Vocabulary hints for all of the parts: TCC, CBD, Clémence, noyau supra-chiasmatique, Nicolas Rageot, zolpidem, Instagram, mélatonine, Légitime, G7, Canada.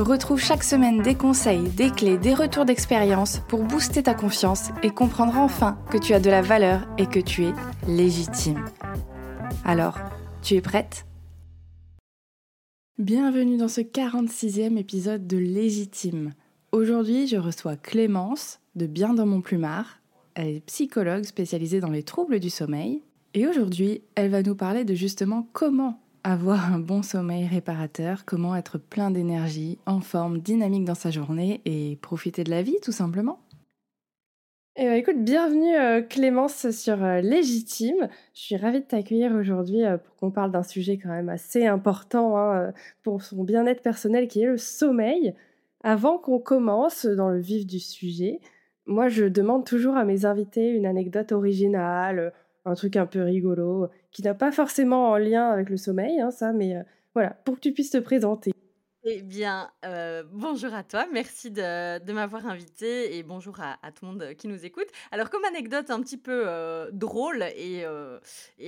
Retrouve chaque semaine des conseils, des clés, des retours d'expérience pour booster ta confiance et comprendre enfin que tu as de la valeur et que tu es légitime. Alors, tu es prête ? Bienvenue dans ce 46e épisode de Légitime. Aujourd'hui, je reçois Clémence de Bien dans mon plumard. Elle est psychologue spécialisée dans les troubles du sommeil. Et aujourd'hui, elle va nous parler de justement comment avoir un bon sommeil réparateur, comment être plein d'énergie, en forme, dynamique dans sa journée et profiter de la vie tout simplement. Eh bien, écoute, bienvenue Clémence sur Légitime. Je suis ravie de t'accueillir aujourd'hui pour qu'on parle d'un sujet quand même assez important pour son bien-être personnel qui est le sommeil. Avant qu'on commence dans le vif du sujet, moi je demande toujours à mes invités une anecdote originale, un truc un peu rigolo, qui n'a pas forcément un lien avec le sommeil, voilà, pour que tu puisses te présenter. Eh bien, bonjour à toi, merci de m'avoir invitée et bonjour à tout le monde qui nous écoute. Alors, comme anecdote un petit peu drôle et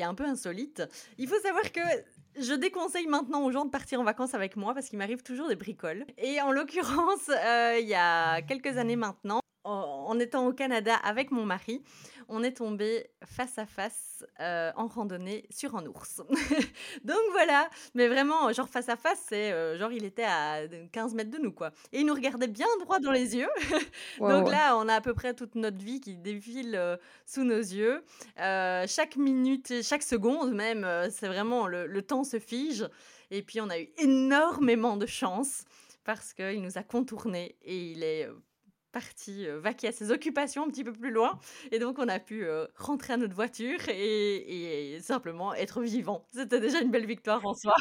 un peu insolite, il faut savoir que je déconseille maintenant aux gens de partir en vacances avec moi parce qu'il m'arrive toujours des bricoles. Et en l'occurrence, il y a quelques années maintenant, en étant au Canada avec mon mari, on est tombé face à face en randonnée sur un ours. Donc voilà, mais vraiment, genre face à face, c'est genre il était à 15 mètres de nous, quoi. Et il nous regardait bien droit dans les yeux. Wow. Donc là, on a à peu près toute notre vie qui défile sous nos yeux. Chaque minute, chaque seconde même, c'est vraiment, le temps se fige. Et puis on a eu énormément de chance parce qu'il nous a contournés et il est parti vaquer à ses occupations un petit peu plus loin et donc on a pu rentrer à notre voiture et simplement être vivant. C'était déjà une belle victoire en soi.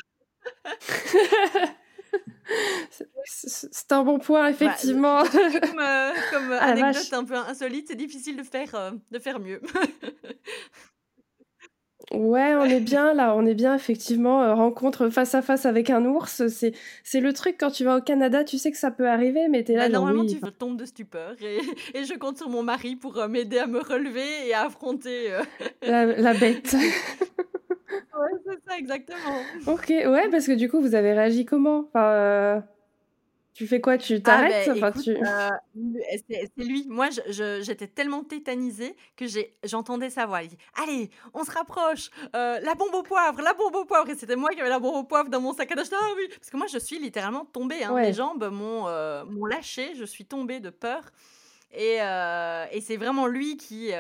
C'est un bon point effectivement. Bah, comme anecdote un peu insolite, c'est difficile de faire mieux. Ouais, on est bien effectivement, rencontre face à face avec un ours, c'est le truc quand tu vas au Canada, tu sais que ça peut arriver, mais t'es là... Bah, normalement, tu tombes de stupeur et je compte sur mon mari pour m'aider à me relever et à affronter... La bête. Ouais, c'est ça, exactement. Ok, ouais, parce que du coup, vous avez réagi comment ? Tu fais quoi ? Tu t'arrêtes ? C'est lui. Moi, j'étais tellement tétanisée que j'entendais sa voix. Il dit, allez, on se rapproche. La bombe au poivre, la bombe au poivre. Et c'était moi qui avais la bombe au poivre dans mon sac à dos. Ah oui, parce que moi, je suis littéralement tombée. Ouais. Mes jambes m'ont lâchée. Je suis tombée de peur. Et c'est vraiment lui qui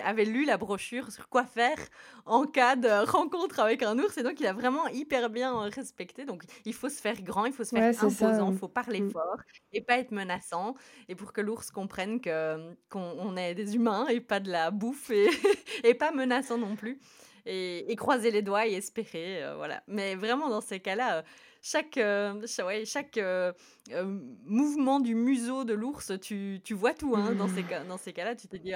avait lu la brochure sur quoi faire en cas de rencontre avec un ours. Et donc, il a vraiment hyper bien respecté. Donc, il faut se faire grand, il faut se faire imposant, il faut parler fort et pas être menaçant. Et pour que l'ours comprenne qu'on est des humains et pas de la bouffe et pas menaçant non plus. Et croiser les doigts et espérer, voilà. Mais vraiment, dans ces cas-là... Chaque mouvement du museau de l'ours, tu vois tout. Dans ces cas-là, tu te dis,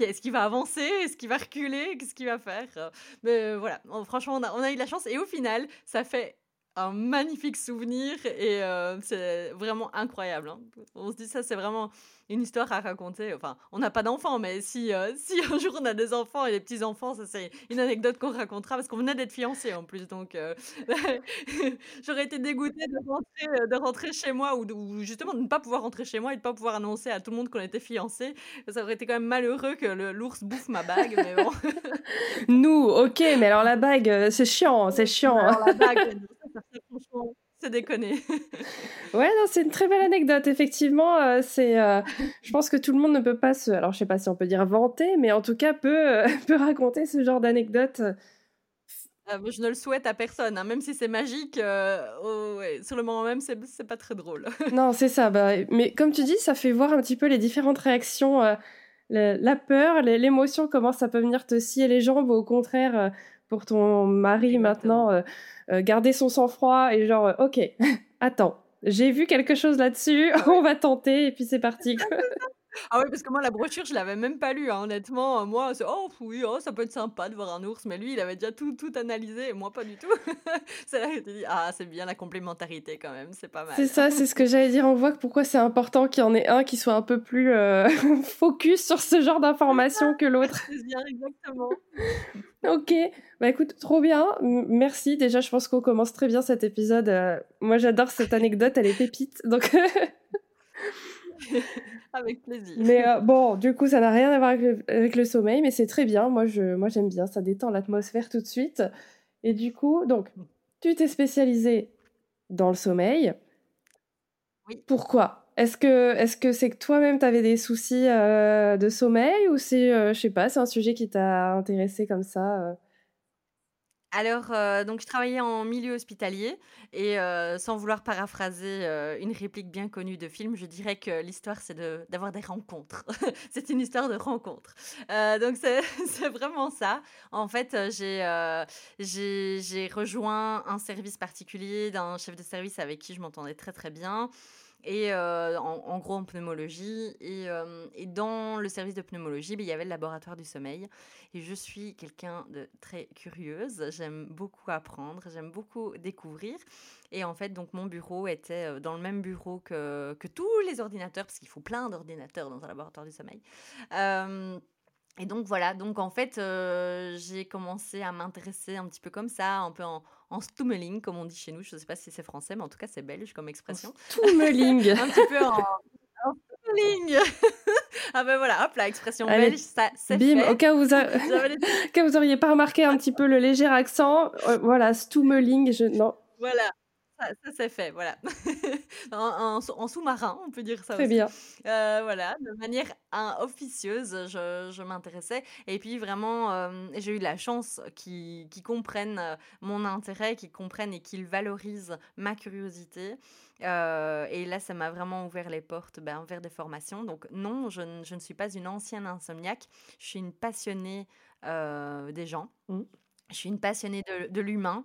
est-ce qu'il va avancer ? Est-ce qu'il va reculer ? Qu'est-ce qu'il va faire ? Mais voilà, franchement, on a eu de la chance. Et au final, ça fait un magnifique souvenir. Et c'est vraiment incroyable. On se dit, ça, c'est vraiment une histoire à raconter. Enfin, on n'a pas d'enfants, mais si un jour on a des enfants et des petits-enfants, ça c'est une anecdote qu'on racontera, parce qu'on venait d'être fiancés en plus, donc j'aurais été dégoûtée de rentrer chez moi, ou justement de ne pas pouvoir rentrer chez moi et de ne pas pouvoir annoncer à tout le monde qu'on était fiancés. Ça aurait été quand même malheureux que l'ours bouffe ma bague, mais bon. Nous, ok, mais alors la bague, c'est chiant. Alors la bague, ça franchement... C'est déconné. Ouais, non, c'est une très belle anecdote. Effectivement, je pense que tout le monde ne peut pas alors, je sais pas si on peut dire vanter, mais en tout cas peut raconter ce genre d'anecdote. Je ne le souhaite à personne, même si c'est magique. Sur le moment même, c'est pas très drôle. Non, c'est ça. Mais comme tu dis, ça fait voir un petit peu les différentes réactions, la peur, l'émotion, comment ça peut venir te scier les jambes, ou au contraire. Pour ton mari maintenant, garder son sang-froid et genre, ok, attends, j'ai vu quelque chose là-dessus, on va tenter et puis c'est parti. Ah oui, parce que moi, la brochure, je l'avais même pas lue, hein, honnêtement. Moi, c'est oh oui, oh, ça peut être sympa de voir un ours, mais lui, il avait déjà tout analysé, et moi, pas du tout. C'est là que tu dis, ah, c'est bien la complémentarité quand même, c'est pas mal. C'est ça, c'est ce que j'allais dire. On voit que pourquoi c'est important qu'il y en ait un qui soit un peu plus focus sur ce genre d'informations que l'autre. C'est bien, exactement. Ok, bah écoute, trop bien, merci. Déjà, je pense qu'on commence très bien cet épisode. Moi, j'adore cette anecdote, elle est pépite, donc... Avec plaisir. Mais bon, du coup, ça n'a rien à voir avec le sommeil, mais c'est très bien. Moi, j'aime bien, ça détend l'atmosphère tout de suite. Et du coup, donc, tu t'es spécialisée dans le sommeil. Oui. Pourquoi ? Est-ce que c'est que toi-même, t'avais des soucis de sommeil ou c'est, je sais pas, c'est un sujet qui t'a intéressée comme ça Alors, donc je travaillais en milieu hospitalier et sans vouloir paraphraser une réplique bien connue de film, je dirais que l'histoire, c'est d'avoir des rencontres. C'est une histoire de rencontres. Donc, c'est vraiment ça. En fait, j'ai rejoint un service particulier d'un chef de service avec qui je m'entendais très, très bien. Et en gros en pneumologie et dans le service de pneumologie il y avait le laboratoire du sommeil et je suis quelqu'un de très curieuse, j'aime beaucoup apprendre, j'aime beaucoup découvrir et en fait donc mon bureau était dans le même bureau que tous les ordinateurs parce qu'il faut plein d'ordinateurs dans un laboratoire du sommeil et donc voilà, donc en fait j'ai commencé à m'intéresser un petit peu comme ça, un peu en stummeling, comme on dit chez nous. Je ne sais pas si c'est français, mais en tout cas, c'est belge comme expression. Stummeling. Un petit peu en stummeling. Ah ben voilà, hop, la expression Allez, belge, ça, c'est bim, fait. Au cas où vous n'auriez pas remarqué un petit peu le léger accent, voilà, stummeling, non. Voilà. Ça c'est fait, voilà. En sous-marin, on peut dire ça Très aussi. Bien. Voilà, de manière officieuse, je m'intéressais. Et puis vraiment, j'ai eu de la chance qu'ils comprennent mon intérêt, qu'ils comprennent et qu'ils valorisent ma curiosité. Et là, ça m'a vraiment ouvert les portes vers des formations. Donc non, je ne suis pas une ancienne insomniaque. Je suis une passionnée des gens. Mmh. Je suis une passionnée de l'humain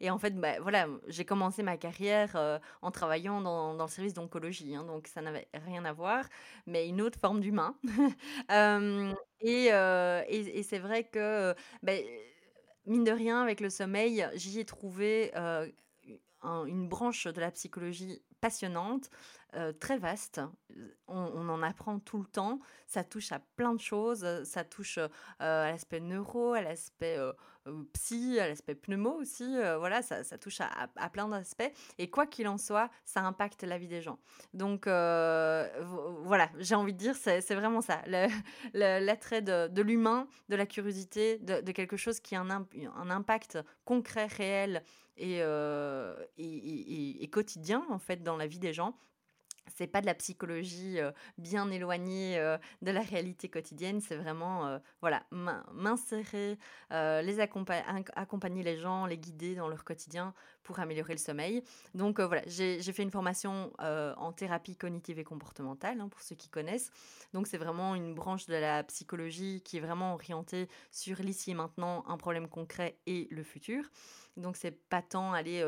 et en fait, voilà, j'ai commencé ma carrière en travaillant dans le service d'oncologie, hein, donc ça n'avait rien à voir, mais une autre forme d'humain. Et c'est vrai que, mine de rien, avec le sommeil, j'y ai trouvé une branche de la psychologie passionnante, très vaste. On en apprend tout le temps. Ça touche à plein de choses. Ça touche à l'aspect neuro, à l'aspect psy, à l'aspect pneumo aussi. Voilà, ça touche à plein d'aspects. Et quoi qu'il en soit, ça impacte la vie des gens. Donc, voilà, j'ai envie de dire, c'est vraiment ça. L'attrait de l'humain, de la curiosité, de quelque chose qui a un impact concret, réel et quotidien, en fait, dans la vie des gens. C'est pas de la psychologie bien éloignée de la réalité quotidienne, c'est vraiment voilà, m'insérer, les accompagner les gens, les guider dans leur quotidien pour améliorer le sommeil. Donc voilà, j'ai fait une formation en thérapie cognitive et comportementale, hein, pour ceux qui connaissent. Donc c'est vraiment une branche de la psychologie qui est vraiment orientée sur l'ici et maintenant, un problème concret et le futur. Donc c'est pas tant aller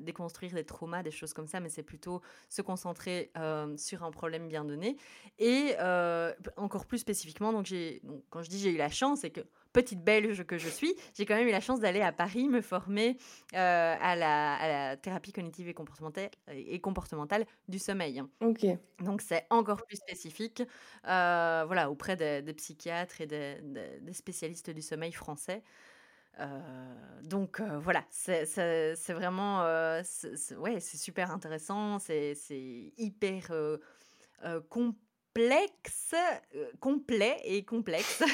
déconstruire des traumas, des choses comme ça, mais c'est plutôt se concentrer sur un problème bien donné. Et encore plus spécifiquement, donc quand je dis j'ai eu la chance, c'est que petite belge que je suis, j'ai quand même eu la chance d'aller à Paris me former à la thérapie cognitive et comportementale du sommeil. Ok. Donc c'est encore plus spécifique, voilà, auprès des psychiatres et des spécialistes du sommeil français. Donc voilà, c'est vraiment, ouais, c'est super intéressant, c'est hyper complet et complexe.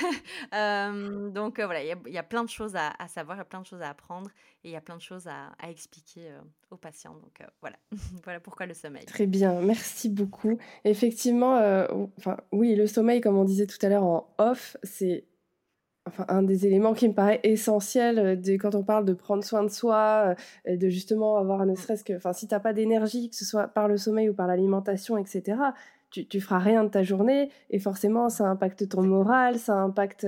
Donc voilà, il y a plein de choses à savoir, il y a plein de choses à apprendre et il y a plein de choses à expliquer aux patients. Donc voilà, voilà pourquoi le sommeil. Très bien, merci beaucoup. Effectivement, enfin oui, le sommeil, comme on disait tout à l'heure en off, c'est enfin, un des éléments qui me paraît essentiel quand on parle de prendre soin de soi, de justement avoir ne serait-ce que... Enfin, si tu n'as pas d'énergie, que ce soit par le sommeil ou par l'alimentation, etc., tu ne feras rien de ta journée. Et forcément, ça impacte ton moral, ça impacte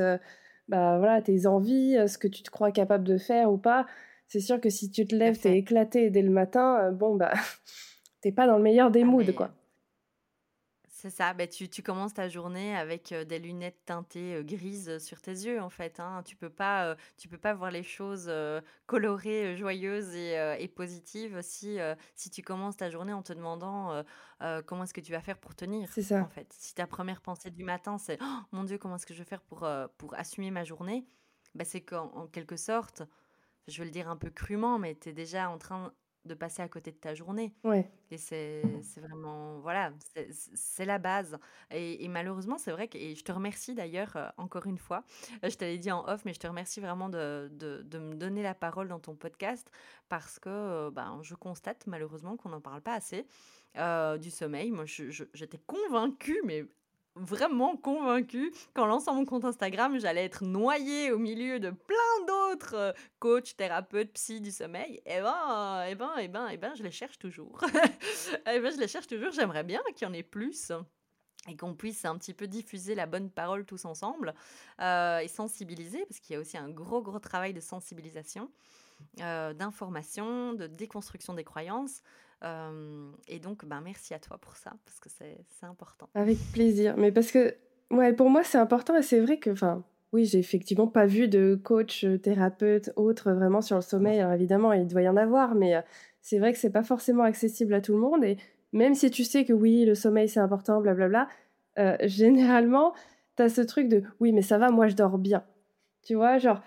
voilà, tes envies, ce que tu te crois capable de faire ou pas. C'est sûr que si tu te lèves, tu es éclaté dès le matin, bon, tu n'es pas dans le meilleur des moods, quoi. C'est ça, ben tu commences ta journée avec des lunettes teintées grises sur tes yeux en fait, hein. Tu peux pas voir les choses colorées, joyeuses et positives si tu commences ta journée en te demandant comment est-ce que tu vas faire pour tenir. C'est ça. En fait, si ta première pensée du matin c'est oh, mon Dieu, comment est-ce que je vais faire pour assumer ma journée, ben c'est qu'en quelque sorte, je vais le dire un peu crûment, mais tu es déjà en train de passer à côté de ta journée. Ouais. Et c'est vraiment... Voilà, c'est la base. Et malheureusement, c'est vrai que... Et je te remercie d'ailleurs, encore une fois. Je t'avais dit en off, mais je te remercie vraiment de me donner la parole dans ton podcast parce que je constate malheureusement qu'on n'en parle pas assez du sommeil. Moi, j'étais convaincue, mais... vraiment convaincue qu'en lançant mon compte Instagram, j'allais être noyée au milieu de plein d'autres coachs, thérapeutes, psy du sommeil. Eh ben, je les cherche toujours. J'aimerais bien qu'il y en ait plus et qu'on puisse un petit peu diffuser la bonne parole tous ensemble et sensibiliser, parce qu'il y a aussi un gros travail de sensibilisation, d'information, de déconstruction des croyances. Et donc, merci à toi pour ça, parce que c'est important. Avec plaisir. Mais parce que, ouais, pour moi, c'est important. Et c'est vrai que, oui, j'ai effectivement pas vu de coach, thérapeute, autre vraiment sur le sommeil. Alors, évidemment, il doit y en avoir, mais c'est vrai que c'est pas forcément accessible à tout le monde. Et même si tu sais que, oui, le sommeil, c'est important, blablabla, généralement, t'as ce truc de « oui, mais ça va, moi, je dors bien ». Tu vois, genre...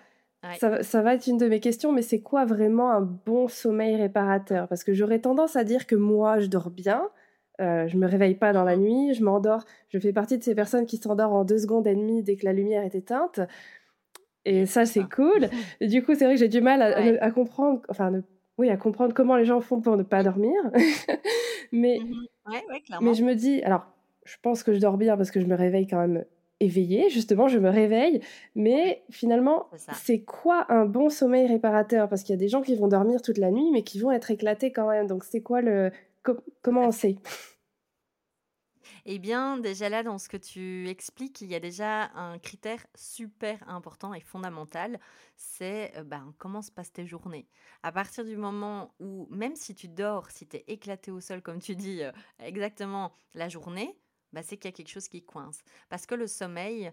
Ça va être une de mes questions, mais c'est quoi vraiment un bon sommeil réparateur ? Parce que j'aurais tendance à dire que moi, je dors bien, je me réveille pas dans la nuit, je m'endors, je fais partie de ces personnes qui s'endorment en 2 secondes et demie dès que la lumière est éteinte, et ça, c'est cool. Et du coup, c'est vrai que j'ai du mal à comprendre, à comprendre comment les gens font pour ne pas dormir, mais je me dis, alors, je pense que je dors bien parce que je me réveille quand même éveillée, justement, je me réveille, mais finalement, c'est quoi un bon sommeil réparateur ? Parce qu'il y a des gens qui vont dormir toute la nuit, mais qui vont être éclatés quand même, donc c'est quoi le... Comment on sait ? Eh bien, déjà là, dans ce que tu expliques, il y a déjà un critère super important et fondamental, c'est comment se passent tes journées. À partir du moment où, même si tu dors, si tu es éclaté au sol, comme tu dis exactement la journée, c'est qu'il y a quelque chose qui coince. Parce que le sommeil,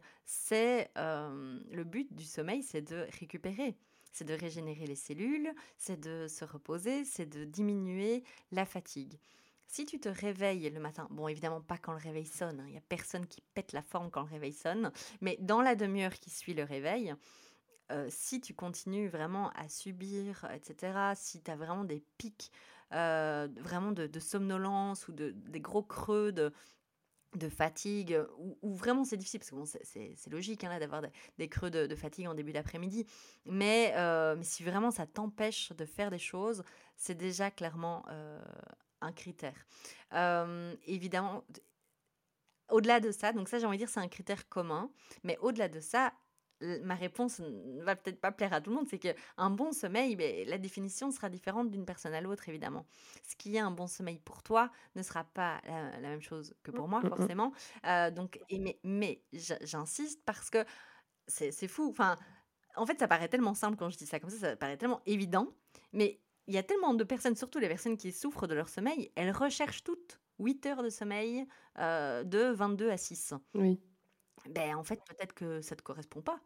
le but du sommeil, c'est de récupérer, c'est de régénérer les cellules, c'est de se reposer, c'est de diminuer la fatigue. Si tu te réveilles le matin, bon, évidemment pas quand le réveil sonne, hein, il n'y a personne qui pète la forme quand le réveil sonne, mais dans la demi-heure qui suit le réveil, si tu continues vraiment à subir, etc., si tu as vraiment des pics, vraiment de somnolence ou des gros creux de fatigue, ou vraiment c'est difficile, parce que bon, c'est logique hein, là, d'avoir des creux de fatigue en début d'après-midi, mais si vraiment ça t'empêche de faire des choses, c'est déjà clairement un critère. Évidemment, au-delà de ça, donc ça j'ai envie de dire c'est un critère commun, mais au-delà de ça, ma réponse ne va peut-être pas plaire à tout le monde, c'est qu'un bon sommeil, la définition sera différente d'une personne à l'autre, évidemment. Ce qui est un bon sommeil pour toi ne sera pas la même chose que pour moi, forcément. Mais j'insiste parce que c'est fou. Enfin, en fait, ça paraît tellement simple quand je dis ça comme ça paraît tellement évident. Mais il y a tellement de personnes, surtout les personnes qui souffrent de leur sommeil, elles recherchent toutes 8 heures de sommeil de 22 à 6. Oui. En fait, peut-être que ça ne te correspond pas.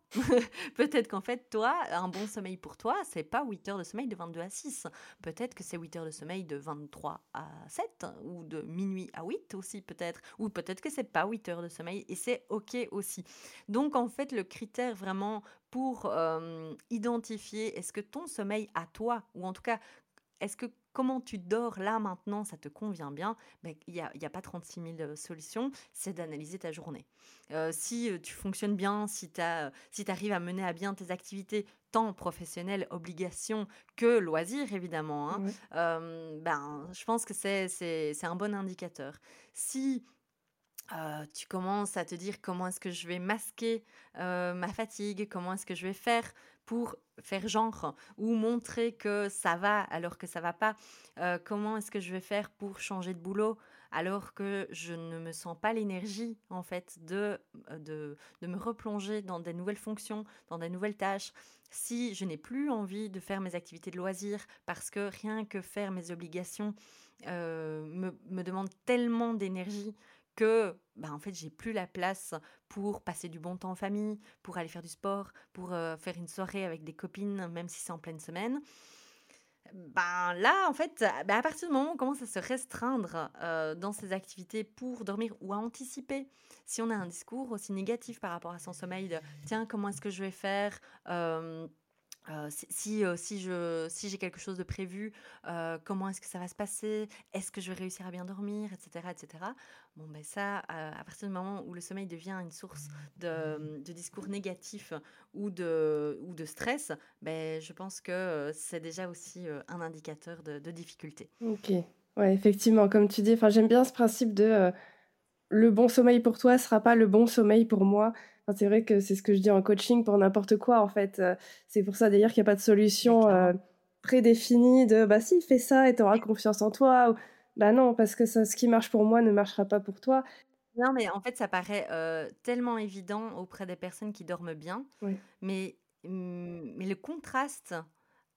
Peut-être qu'en fait, toi, un bon sommeil pour toi, ce n'est pas 8 heures de sommeil de 22 à 6. Peut-être que c'est 8 heures de sommeil de 23 à 7, ou de minuit à 8 aussi peut-être. Ou peut-être que ce n'est pas 8 heures de sommeil, et c'est OK aussi. Donc, en fait, le critère vraiment pour identifier est-ce que ton sommeil à toi, ou en tout cas, est-ce que comment tu dors là, maintenant, ça te convient bien ? Il n'y a pas 36 000 solutions, c'est d'analyser ta journée. Si tu fonctionnes bien, si tu arrives à mener à bien tes activités, tant professionnelles, obligations, que loisirs, évidemment, hein, je pense que c'est un bon indicateur. Si... tu commences à te dire comment est-ce que je vais masquer ma fatigue, comment est-ce que je vais faire pour faire genre ou montrer que ça va alors que ça va pas, comment est-ce que je vais faire pour changer de boulot alors que je ne me sens pas l'énergie en fait de me replonger dans des nouvelles fonctions, dans des nouvelles tâches. Si je n'ai plus envie de faire mes activités de loisirs parce que rien que faire mes obligations me demande tellement d'énergie que bah, en fait, j'ai plus la place pour passer du bon temps en famille, pour aller faire du sport, pour faire une soirée avec des copines, même si c'est en pleine semaine. Ben là, en fait, ben à partir du moment où on commence à se restreindre dans ses activités pour dormir ou à anticiper, si on a un discours aussi négatif par rapport à son sommeil, de « Tiens, comment est-ce que je vais faire si j'ai quelque chose de prévu, comment est-ce que ça va se passer ? Est-ce que je vais réussir à bien dormir ?» etc. Bon, ben ça, à partir du moment où le sommeil devient une source de discours négatif ou de stress, ben, je pense que c'est déjà aussi un indicateur de difficulté. Ok, ouais, effectivement, comme tu dis, j'aime bien ce principe de le bon sommeil pour toi ne sera pas le bon sommeil pour moi. C'est vrai que c'est ce que je dis en coaching pour n'importe quoi, en fait. C'est pour ça d'ailleurs qu'il n'y a pas de solution prédéfinie de bah, « si, fais ça et tu auras confiance en toi ». Bah non, parce que ça, ce qui marche pour moi ne marchera pas pour toi. Non, mais en fait, ça paraît tellement évident auprès des personnes qui dorment bien. Oui. Mais le contraste,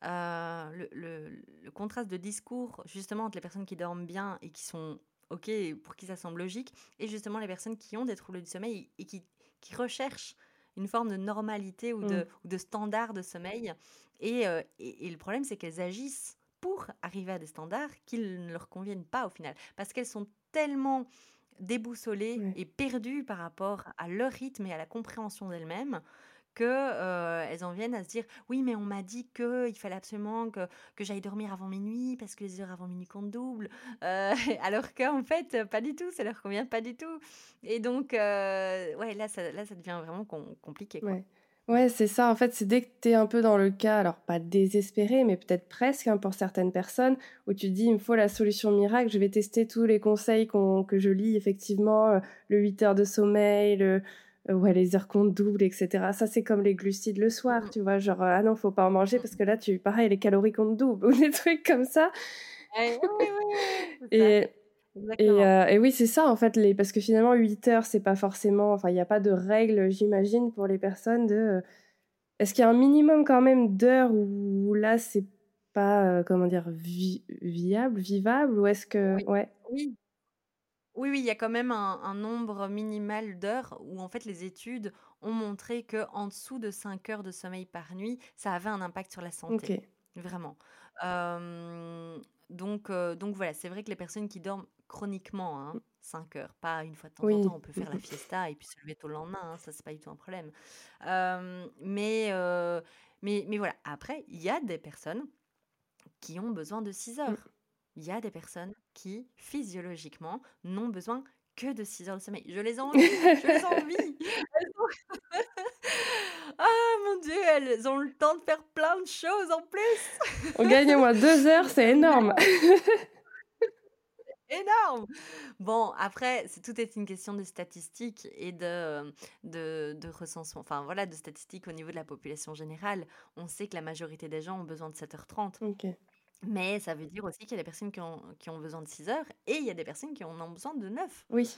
le contraste de discours, justement, entre les personnes qui dorment bien et qui sont OK, pour qui ça semble logique, et justement les personnes qui ont des troubles du sommeil et qui recherchent une forme de normalité ou de standard de sommeil. Et le problème, c'est qu'elles agissent pour arriver à des standards qui ne leur conviennent pas au final, parce qu'elles sont tellement déboussolées et perdues par rapport à leur rythme et à la compréhension d'elles-mêmes qu'elles en viennent à se dire « oui, mais on m'a dit qu'il fallait absolument que j'aille dormir avant minuit parce que les heures avant minuit comptent double », alors qu'en fait, pas du tout, ça leur convient pas du tout. Et donc, là, ça devient vraiment compliqué. Quoi. Ouais. Ouais, c'est ça. En fait, c'est dès que tu es un peu dans le cas, alors pas désespéré, mais peut-être presque pour certaines personnes, où tu te dis, il me faut la solution miracle, je vais tester tous les conseils que je lis, effectivement, le 8 heures de sommeil, les heures comptent double, etc. Ça, c'est comme les glucides le soir, tu vois, genre, ah non, faut pas en manger, parce que là, pareil, les calories comptent double, ou des trucs comme ça. Et... Et oui, c'est ça, en fait, parce que finalement, 8 heures, c'est pas forcément... Enfin, il n'y a pas de règle, j'imagine, pour les personnes de... Est-ce qu'il y a un minimum, quand même, d'heures où là, c'est pas, vivable, ou est-ce que... Oui. Ouais. Oui, il y a quand même un nombre minimal d'heures où, en fait, les études ont montré qu'en dessous de 5 heures de sommeil par nuit, ça avait un impact sur la santé. Okay. Vraiment. Donc voilà, c'est vrai que les personnes qui dorment chroniquement, 5 heures, pas une fois de temps en temps, on peut faire la fiesta et puis se lever tôt le lendemain, ça c'est pas du tout un problème. Mais voilà, après, il y a des personnes qui ont besoin de 6 heures. Il y a des personnes qui, physiologiquement, n'ont besoin que de 6 heures de sommeil. Je les envie. Ah mon Dieu, elles ont le temps de faire plein de choses en plus. On gagne au moins 2 heures, c'est énorme. Énorme. Bon, après, tout est une question de statistiques et de recensement. Enfin, voilà, de statistiques au niveau de la population générale. On sait que la majorité des gens ont besoin de 7h30. Ok. Mais ça veut dire aussi qu'il y a des personnes qui ont besoin de 6 heures et il y a des personnes qui en ont besoin de 9. Oui.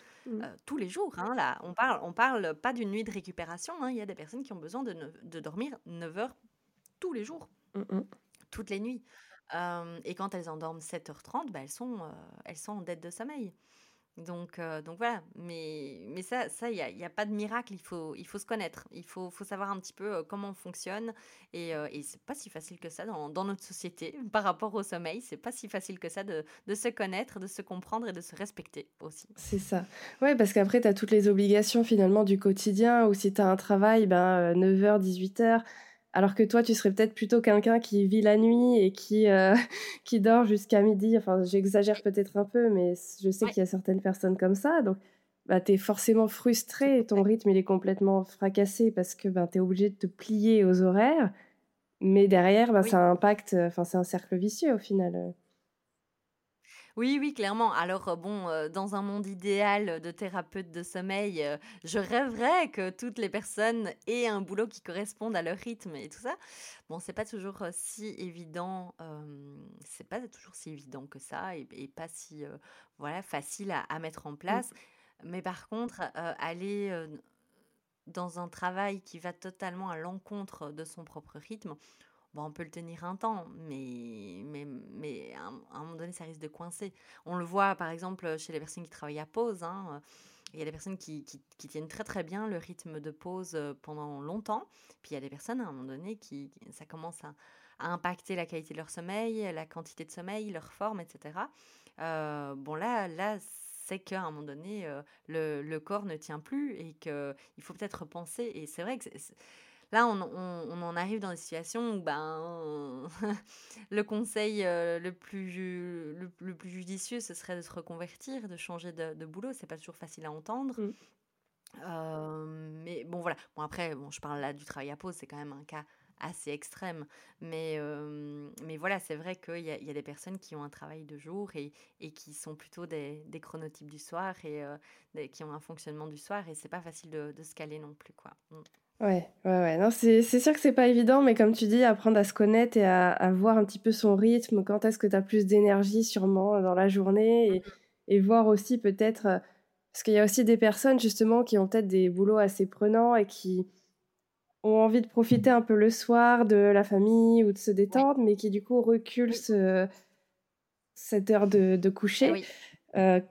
Tous les jours. Là, on parle pas d'une nuit de récupération. Il y a des personnes qui ont besoin de dormir 9 heures tous les jours, toutes les nuits. Et quand elles endorment 7h30, elles sont en dette de sommeil. Donc voilà, mais ça y a pas de miracle, il faut se connaître, il faut savoir un petit peu comment on fonctionne et c'est pas si facile que ça dans notre société par rapport au sommeil, c'est pas si facile que ça de se connaître, de se comprendre et de se respecter aussi. C'est ça, ouais, parce qu'après t'as toutes les obligations finalement du quotidien ou si t'as un travail, 9h, 18h, alors que toi, tu serais peut-être plutôt quelqu'un qui vit la nuit et qui dort jusqu'à midi. Enfin, j'exagère peut-être un peu, mais je sais qu'il y a certaines personnes comme ça. Donc, t'es forcément frustré. Ton rythme, il est complètement fracassé parce que t'es obligé de te plier aux horaires. Mais derrière, ça impacte... Enfin, c'est un cercle vicieux, au final. Oui, clairement. Alors, dans un monde idéal de thérapeute de sommeil, je rêverais que toutes les personnes aient un boulot qui corresponde à leur rythme et tout ça. Bon, c'est pas toujours si évident. C'est pas toujours si évident que ça et pas si facile à mettre en place. Mais par contre, aller dans un travail qui va totalement à l'encontre de son propre rythme, bon, on peut le tenir un temps, mais à un moment donné, ça risque de coincer. On le voit, par exemple, chez les personnes qui travaillent à pause. Il y a des personnes qui tiennent très très bien le rythme de pause pendant longtemps. Puis il y a des personnes à un moment donné qui ça commence à impacter la qualité de leur sommeil, la quantité de sommeil, leur forme, etc. Bon là c'est qu'à un moment donné le corps ne tient plus et que il faut peut-être repenser. Et c'est vrai que là, on en arrive dans des situations où le conseil le plus judicieux, ce serait de se reconvertir, de changer de boulot. Ce n'est pas toujours facile à entendre. Mmh. Mais bon, voilà. Bon, après, je parle là du travail à pause. C'est quand même un cas assez extrême. Mais voilà, c'est vrai qu'il y a des personnes qui ont un travail de jour et qui sont plutôt des chronotypes du soir et qui ont un fonctionnement du soir. Et ce n'est pas facile de se caler non plus, quoi. Mmh. Ouais. Non, c'est sûr que c'est pas évident, mais comme tu dis, apprendre à se connaître et à voir un petit peu son rythme, quand est-ce que t'as plus d'énergie sûrement dans la journée et voir aussi peut-être, parce qu'il y a aussi des personnes justement qui ont peut-être des boulots assez prenants et qui ont envie de profiter un peu le soir de la famille ou de se détendre, mais qui du coup reculent cette heure de coucher. Ah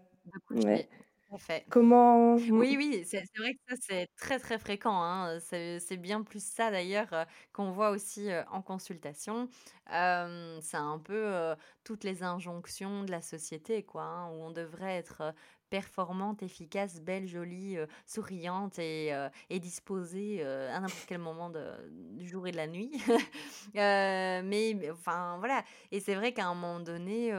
oui. Ouais. Parfait. Comment... Oui, c'est vrai que ça, c'est très, très fréquent. Hein. C'est bien plus ça, d'ailleurs, qu'on voit aussi en consultation. C'est un peu toutes les injonctions de la société, quoi, hein, où on devrait être performante, efficace, belle, jolie, souriante et disposée à n'importe quel moment du jour et de la nuit. Mais enfin voilà, et c'est vrai qu'à un moment donné,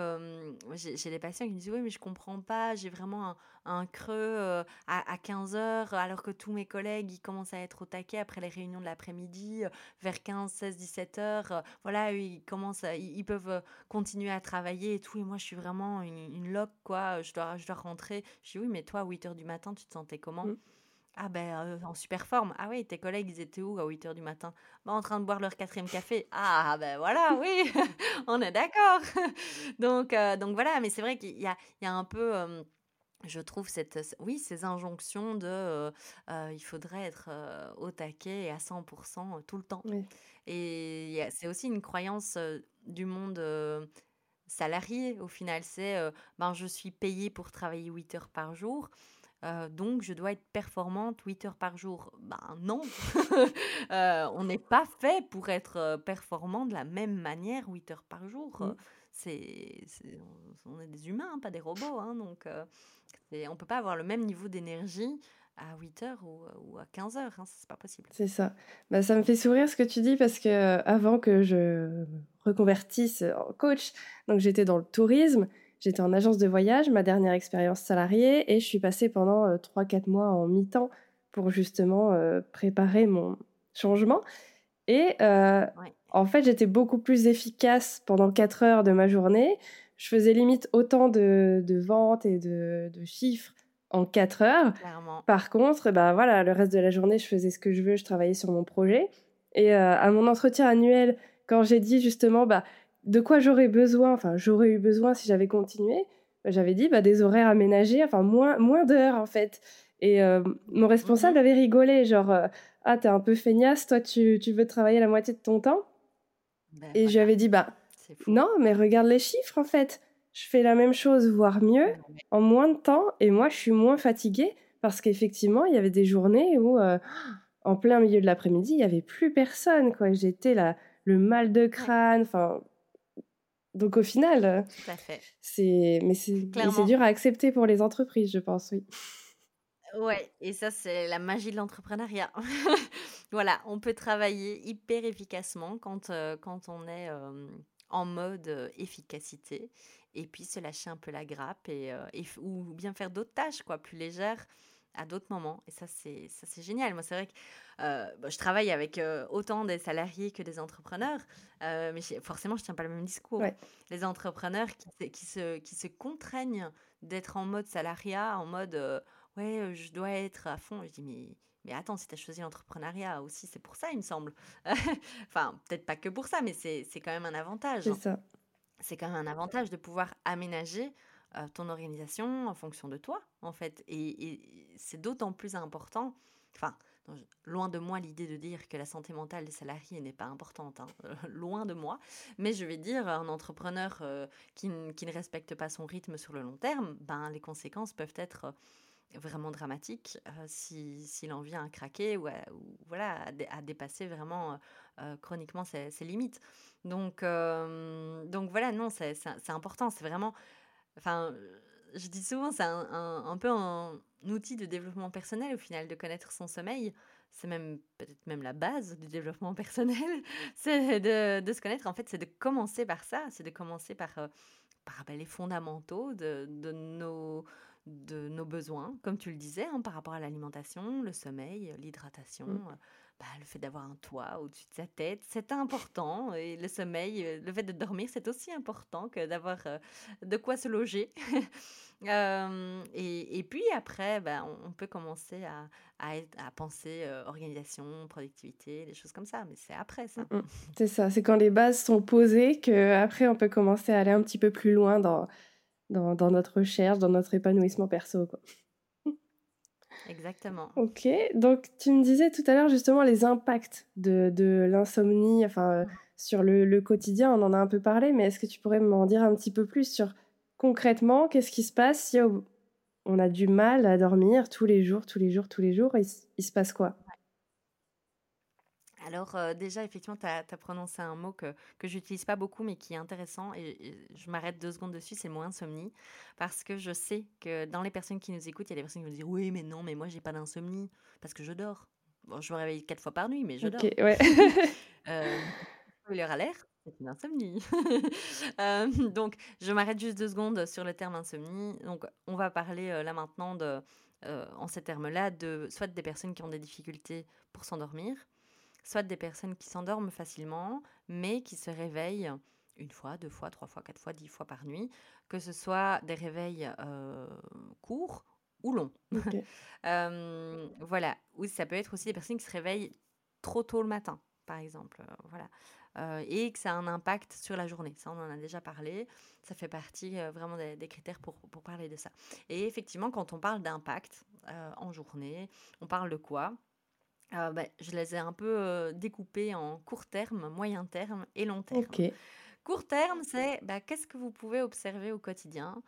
j'ai des patients qui me disent oui mais je comprends pas, j'ai vraiment un creux à 15h alors que tous mes collègues ils commencent à être au taquet après les réunions de l'après-midi vers 15, 16, 17h. Voilà, ils peuvent continuer à travailler et tout et moi je suis vraiment une loque quoi, je dois rentrer. Je dis oui, mais toi, à 8h du matin, tu te sentais comment ? Ah en super forme. Ah oui, tes collègues, ils étaient où à 8h du matin ? En train de boire leur 4e café. Ah voilà, oui, on est d'accord. Donc voilà, mais c'est vrai qu'il y a un peu... je trouve ces injonctions de il faudrait être au taquet et à 100% tout le temps. Oui. Et c'est aussi une croyance du monde... salarié, au final, c'est je suis payée pour travailler 8 heures par jour, donc je dois être performante 8 heures par jour. Non, on n'est pas fait pour être performant de la même manière 8 heures par jour. On est des humains, hein, pas des robots, hein, donc on ne peut pas avoir le même niveau d'énergie à 8h ou à 15h, hein, c'est pas possible. C'est ça. Ça me fait sourire ce que tu dis parce que avant que je reconvertisse en coach, donc j'étais dans le tourisme, j'étais en agence de voyage, ma dernière expérience salariée, et je suis passée pendant 3-4 mois en mi-temps pour justement préparer mon changement. Et en fait, j'étais beaucoup plus efficace pendant 4 heures de ma journée. Je faisais limite autant de ventes et de chiffres en 4 heures. Clairement. Par contre, voilà, le reste de la journée, je faisais ce que je veux, je travaillais sur mon projet. Et à mon entretien annuel, quand j'ai dit justement de quoi j'aurais eu besoin si j'avais continué, j'avais dit des horaires aménagés, moins d'heures en fait. Et mon responsable avait rigolé, ah t'es un peu feignasse, toi tu veux travailler la moitié de ton temps. Et je lui avais dit non, mais regarde les chiffres en fait. Je fais la même chose, voire mieux, en moins de temps. Et moi, je suis moins fatiguée parce qu'effectivement, il y avait des journées où, en plein milieu de l'après-midi, il n'y avait plus personne, quoi. J'étais le mal de crâne. Donc, au final, tout à fait. C'est dur à accepter pour les entreprises, je pense, oui. Ouais, et ça, c'est la magie de l'entrepreneuriat. Voilà, on peut travailler hyper efficacement quand on est... en mode efficacité et puis se lâcher un peu la grappe ou bien faire d'autres tâches quoi, plus légères à d'autres moments et ça c'est génial. Moi c'est vrai que je travaille avec autant des salariés que des entrepreneurs mais forcément je tiens pas le même discours. Ouais. Les entrepreneurs qui se contraignent d'être en mode salariat, en mode je dois être à fond, je dis mais attends, si tu as choisi l'entrepreneuriat aussi, c'est pour ça, il me semble. Peut-être pas que pour ça, mais c'est quand même un avantage. C'est ça. C'est quand même un avantage de pouvoir aménager ton organisation en fonction de toi, en fait. Et c'est d'autant plus important... loin de moi l'idée de dire que la santé mentale des salariés n'est pas importante, hein, loin de moi, mais je vais dire un entrepreneur qui ne respecte pas son rythme sur le long terme, les conséquences peuvent être... vraiment dramatique s'il en vient à craquer ou voilà, à dépasser vraiment chroniquement ses limites. Donc voilà, non, c'est important. C'est vraiment... Enfin, je dis souvent, c'est un peu un outil de développement personnel, au final, de connaître son sommeil. C'est même peut-être même la base du développement personnel. C'est de se connaître. En fait, c'est de commencer par ça. C'est de commencer par les fondamentaux de nos besoins, comme tu le disais, hein, par rapport à l'alimentation, le sommeil, l'hydratation, le fait d'avoir un toit au-dessus de sa tête, c'est important. Et le sommeil, le fait de dormir, c'est aussi important que d'avoir de quoi se loger. Et puis après, on peut commencer à penser organisation, productivité, des choses comme ça. Mais c'est après ça. C'est ça, c'est quand les bases sont posées qu'après on peut commencer à aller un petit peu plus loin dans notre recherche, dans notre épanouissement perso, quoi. Exactement. Ok, donc tu me disais tout à l'heure justement les impacts de l'insomnie, sur le quotidien, on en a un peu parlé, mais est-ce que tu pourrais m'en dire un petit peu plus sur concrètement qu'est-ce qui se passe si on a du mal à dormir tous les jours, et il se passe quoi ? Alors déjà, effectivement, tu as prononcé un mot que je n'utilise pas beaucoup, mais qui est intéressant. Et je m'arrête 2 secondes dessus, c'est le mot insomnie. Parce que je sais que dans les personnes qui nous écoutent, il y a des personnes qui vont dire « Oui, mais non, mais moi, je n'ai pas d'insomnie parce que je dors. » Bon, je me réveille 4 fois par nuit, mais je dors. Ouais. Spoiler alert, c'est une insomnie. Donc, je m'arrête juste 2 secondes sur le terme insomnie. Donc, on va parler là maintenant, en ces termes-là, de soit des personnes qui ont des difficultés pour s'endormir, soit des personnes qui s'endorment facilement, mais qui se réveillent 1 fois, 2 fois, 3 fois, 4 fois, 10 fois par nuit, que ce soit des réveils courts ou longs. Okay. Voilà. Ou ça peut être aussi des personnes qui se réveillent trop tôt le matin, par exemple. Voilà. Et que ça a un impact sur la journée. Ça, on en a déjà parlé. Ça fait partie vraiment des critères pour parler de ça. Et effectivement, quand on parle d'impact en journée, on parle de quoi ? Je les ai un peu découpés en court terme, moyen terme et long terme. Okay. Court terme, c'est qu'est-ce que vous pouvez observer au quotidien,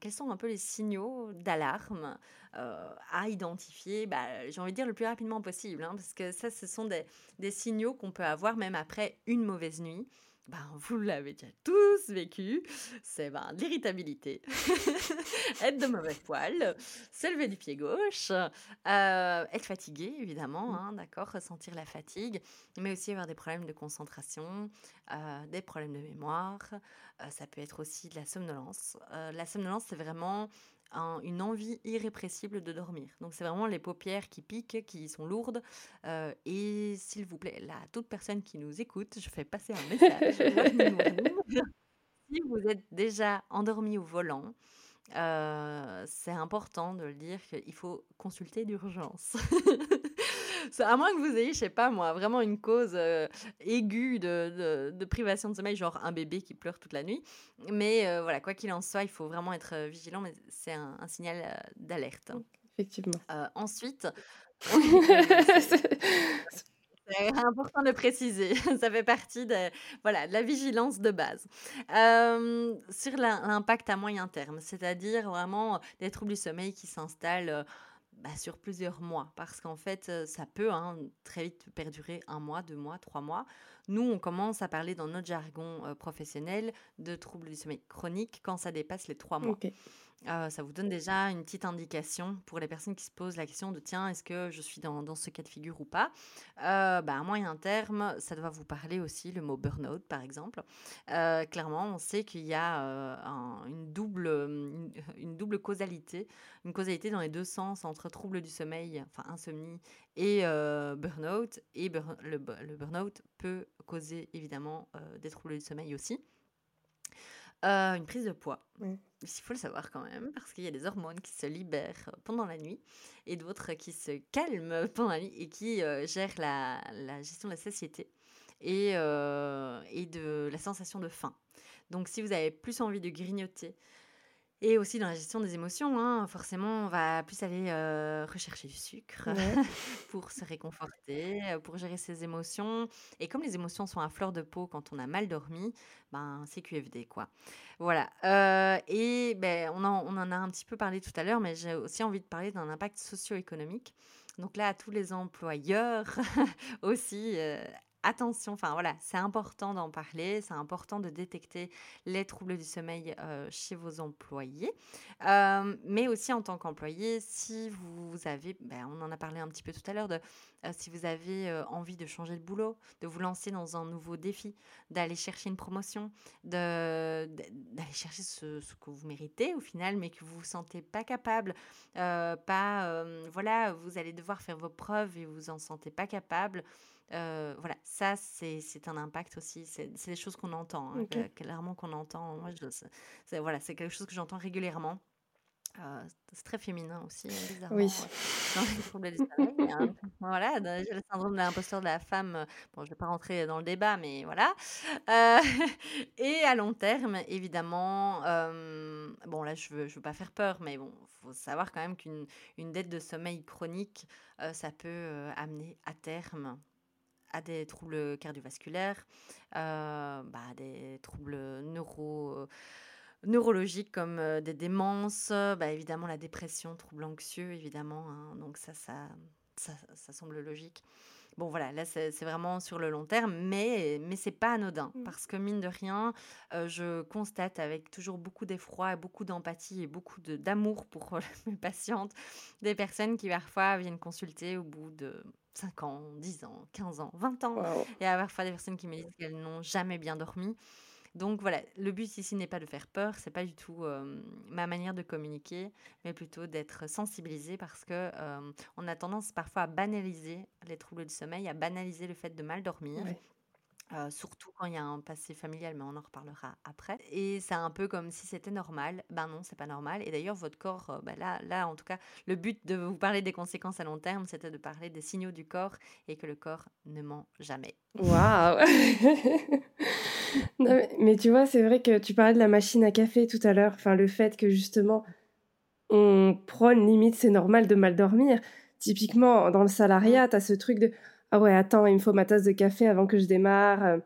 quels sont un peu les signaux d'alarme à identifier, j'ai envie de dire le plus rapidement possible, hein, parce que ça, ce sont des signaux qu'on peut avoir même après une mauvaise nuit. Vous l'avez déjà tous vécu, c'est de l'irritabilité, être de mauvais poil, se lever du pied gauche, être fatigué évidemment, hein, d'accord, ressentir la fatigue, mais aussi avoir des problèmes de concentration, des problèmes de mémoire, ça peut être aussi de la somnolence. La somnolence, c'est vraiment une envie irrépressible de dormir. Donc, c'est vraiment les paupières qui piquent, qui sont lourdes. Et s'il vous plaît, là, toute personne qui nous écoute, je fais passer un message. Si vous êtes déjà endormi au volant, c'est important de le dire qu'il faut consulter d'urgence. À moins que vous ayez, je sais pas moi, vraiment une cause aiguë de privation de sommeil, genre un bébé qui pleure toute la nuit. Mais voilà, quoi qu'il en soit, il faut vraiment être vigilant, mais c'est un signal d'alerte. Effectivement. Ensuite, c'est important de préciser, ça fait partie de la vigilance de base. Sur l'impact à moyen terme, c'est-à-dire vraiment des troubles du sommeil qui s'installent sur plusieurs mois, parce qu'en fait, ça peut très vite perdurer 1 mois, 2 mois, 3 mois. Nous, on commence à parler dans notre jargon professionnel de troubles du sommeil chronique quand ça dépasse les 3 mois. Okay. Ça vous donne déjà une petite indication pour les personnes qui se posent la question de « Tiens, est-ce que je suis dans ce cas de figure ou pas ?» À moyen terme, ça doit vous parler aussi, le mot « burn-out » par exemple. Clairement, on sait qu'il y a une double causalité, une causalité dans les deux sens entre troubles du sommeil, insomnie et burn-out. Et le burn-out peut causer évidemment des troubles du sommeil aussi. Une prise de poids, il faut le savoir quand même, parce qu'il y a des hormones qui se libèrent pendant la nuit et d'autres qui se calment pendant la nuit et qui gèrent la gestion de la satiété et de la sensation de faim. Donc si vous avez plus envie de grignoter Et aussi dans la gestion des émotions, hein, forcément, on va plus aller rechercher du sucre Ouais. pour se réconforter, pour gérer ses émotions. Et comme les émotions sont à fleur de peau quand on a mal dormi, ben, c'est QFD, quoi. Voilà. Et ben, on en a un petit peu parlé tout à l'heure, mais j'ai aussi envie de parler d'un impact socio-économique. Donc là, à tous les employeurs aussi... attention, enfin voilà, c'est important d'en parler, c'est important de détecter les troubles du sommeil chez vos employés, mais aussi en tant qu'employé, si vous avez, ben, on en a parlé un petit peu tout à l'heure, si vous avez envie de changer de boulot, de vous lancer dans un nouveau défi, d'aller chercher une promotion, d'aller chercher ce que vous méritez au final, mais que vous vous sentez pas capable, voilà, vous allez devoir faire vos preuves et vous en sentez pas capable. Voilà, ça c'est un impact aussi, c'est des choses qu'on entend, hein, okay. Clairement qu'on entend, moi, voilà, c'est quelque chose que j'entends régulièrement, c'est très féminin aussi, bizarrement, oui. Dans les problèmes du travail, hein. Voilà, j'ai le syndrome de l'imposteur de la femme, bon, je vais pas rentrer dans le débat, mais voilà, et à long terme, évidemment, bon là je veux pas faire peur, mais bon, faut savoir quand même qu'une dette de sommeil chronique, ça peut amener à terme à des troubles cardiovasculaires, des troubles neurologiques comme des démences, évidemment la dépression, troubles anxieux, évidemment, hein, donc ça semble logique. Bon, voilà, là, c'est vraiment sur le long terme, mais ce n'est pas anodin. Parce que, mine de rien, je constate avec toujours beaucoup d'effroi, beaucoup d'empathie et beaucoup d'amour pour mes patientes, des personnes qui, parfois, viennent consulter au bout de 5 ans, 10 ans, 15 ans, 20 ans. Wow. Et parfois, des personnes qui me disent qu'elles n'ont jamais bien dormi. Donc, voilà, le but ici n'est pas de faire peur. Ce n'est pas du tout ma manière de communiquer, mais plutôt d'être sensibilisée parce qu'on a tendance parfois à banaliser les troubles du sommeil, à banaliser le fait de mal dormir. Ouais. Surtout quand il y a un passé familial, mais on en reparlera après. Et c'est un peu comme si c'était normal. Ben non, c'est pas normal. Et d'ailleurs, votre corps, là, en tout cas, le but de vous parler des conséquences à long terme, c'était de parler des signaux du corps et que le corps ne ment jamais. Waouh. Non, mais tu vois, c'est vrai que tu parlais de la machine à café tout à l'heure. Enfin, le fait que justement, on prône limite, c'est normal de mal dormir. Typiquement, dans le salariat, t'as ce truc de... Ah ouais, attends, il me faut ma tasse de café avant que je démarre.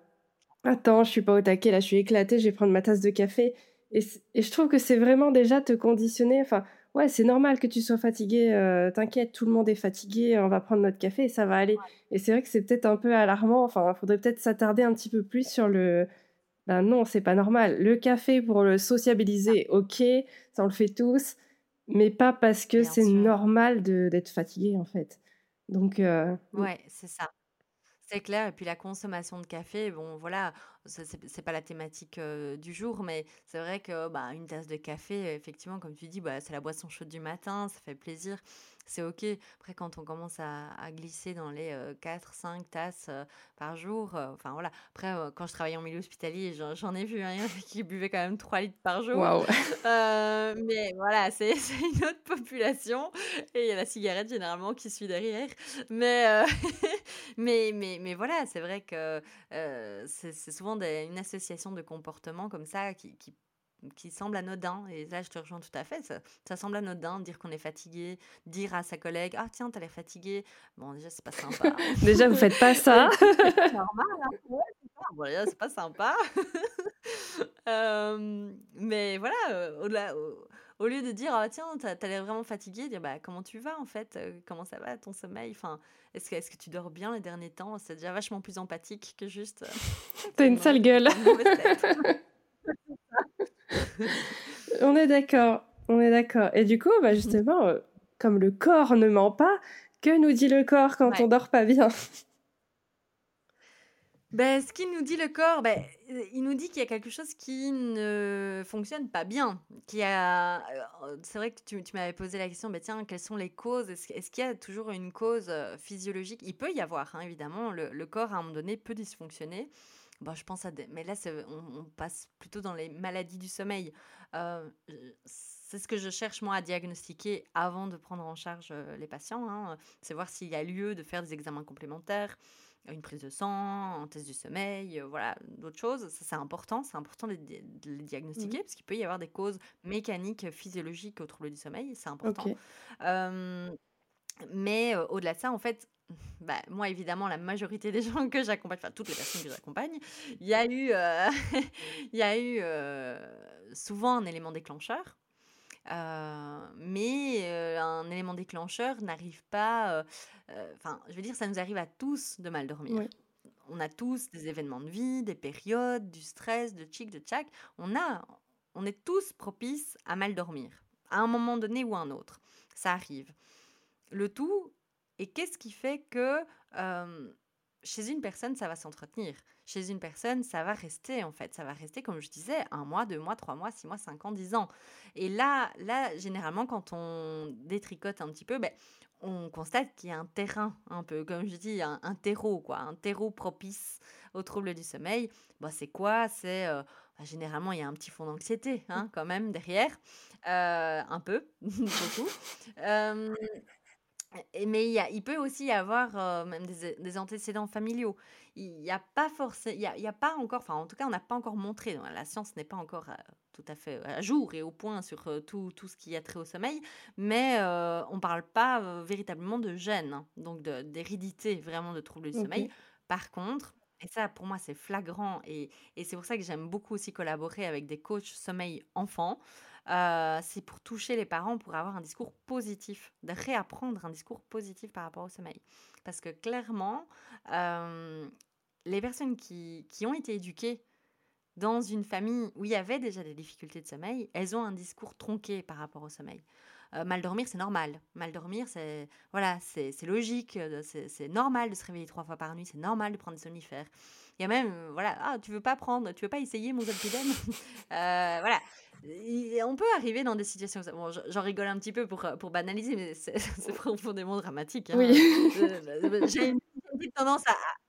Attends, je suis pas au taquet, là, je suis éclatée, je vais prendre ma tasse de café. Et je trouve que c'est vraiment déjà te conditionner. Enfin, ouais, c'est normal que tu sois fatiguée. T'inquiète, tout le monde est fatigué, on va prendre notre café et ça va aller. Et c'est vrai que c'est peut-être un peu alarmant. Enfin, il faudrait peut-être s'attarder un petit peu plus sur le... Ben non, c'est pas normal. Le café, pour le sociabiliser, ok, ça on le fait tous, mais pas parce que c'est normal d'être fatigué, en fait. Donc, ouais, c'est ça. C'est clair. Et puis la consommation de café, bon, voilà, c'est pas la thématique du jour, mais c'est vrai que une tasse de café, effectivement, comme tu dis, c'est la boisson chaude du matin, ça fait plaisir, c'est ok. Après, quand on commence à glisser dans les 4-5 tasses par jour, enfin voilà. Après, quand je travaillais en milieu hospitalier, j'en ai vu un qui buvait quand même 3 litres par jour. Wow. Mais voilà, c'est une autre population et il y a la cigarette généralement qui suit derrière. Mais voilà, c'est vrai que c'est souvent une association de comportements comme ça qui semble anodin. Et là, je te rejoins tout à fait. Ça semble anodin de dire qu'on est fatigué, dire à sa collègue « Ah tiens, t'as l'air fatigué ». Bon, déjà, c'est pas sympa. Déjà, vous faites pas ça. C'est normal, hein. Ouais, bon, déjà, c'est pas sympa. Mais voilà, au lieu de dire « Ah tiens, t'as l'air vraiment fatigué », dire « Comment tu vas en fait ? Comment ça va ton sommeil ? Enfin, est-ce que tu dors bien les derniers temps ?» C'est déjà vachement plus empathique que juste... T'as une sale gueule. On est d'accord. Et du coup, justement, comme le corps ne ment pas, que nous dit le corps quand on dort pas bien ? Ce qu'il nous dit le corps, il nous dit qu'il y a quelque chose qui ne fonctionne pas bien. C'est vrai que tu m'avais posé la question, tiens, quelles sont les causes ? Est-ce qu'il y a toujours une cause physiologique ? Il peut y avoir, hein, évidemment. Le corps, à un moment donné, peut dysfonctionner. Bon, je pense mais là, on passe plutôt dans les maladies du sommeil. C'est ce que je cherche, moi, à diagnostiquer avant de prendre en charge les patients. Hein. C'est voir s'il y a lieu de faire des examens complémentaires, une prise de sang, un test du sommeil, voilà, d'autres choses. Ça, c'est important de les diagnostiquer, parce qu'il peut y avoir des causes mécaniques, physiologiques aux troubles du sommeil, c'est important. Okay. Mais au-delà de ça, en fait, bah, moi, évidemment, la majorité des gens que j'accompagne, enfin, toutes les personnes que j'accompagne, il y a eu, souvent un élément déclencheur. Mais un élément déclencheur n'arrive pas... Enfin, je veux dire, ça nous arrive à tous de mal dormir. Oui. On a tous des événements de vie, des périodes, du stress, de tchic, de tchac. On est tous propices à mal dormir, à un moment donné ou à un autre. Ça arrive. Le tout, et qu'est-ce qui fait que... Chez une personne, ça va s'entretenir. Chez une personne, ça va rester, en fait. Ça va rester, comme je disais, 1 mois, 2 mois, 3 mois, 6 mois, 5 ans, 10 ans. Et là généralement, quand on détricote un petit peu, ben, on constate qu'il y a un terrain, un peu, comme je dis, un terreau, quoi. Un terreau propice aux troubles du sommeil. Bon, c'est quoi ? C'est... généralement, il y a un petit fond d'anxiété, hein, quand même, derrière. Un peu, beaucoup. Mais il peut aussi y avoir même des antécédents familiaux. Il n'y a pas forcément, il y a pas encore, enfin en tout cas on n'a pas encore montré, la science n'est pas encore tout à fait à jour et au point sur tout ce qui a trait au sommeil, mais on ne parle pas véritablement de gènes, hein, donc d'hérédité vraiment de troubles du sommeil. Par contre, et ça pour moi c'est flagrant et c'est pour ça que j'aime beaucoup aussi collaborer avec des coachs sommeil enfants. C'est pour toucher les parents, pour avoir un discours positif, de réapprendre un discours positif par rapport au sommeil. Parce que clairement, les personnes qui ont été éduquées dans une famille où il y avait déjà des difficultés de sommeil, elles ont un discours tronqué par rapport au sommeil. Mal dormir, c'est normal. Mal dormir, c'est logique. C'est normal de se réveiller 3 fois par nuit. C'est normal de prendre des somnifères. Il y a même, tu veux pas essayer mon zolpidem. Voilà. Et on peut arriver dans des situations... Bon, j'en rigole un petit peu pour banaliser, mais c'est profondément dramatique. Hein. Oui. J'ai une petite tendance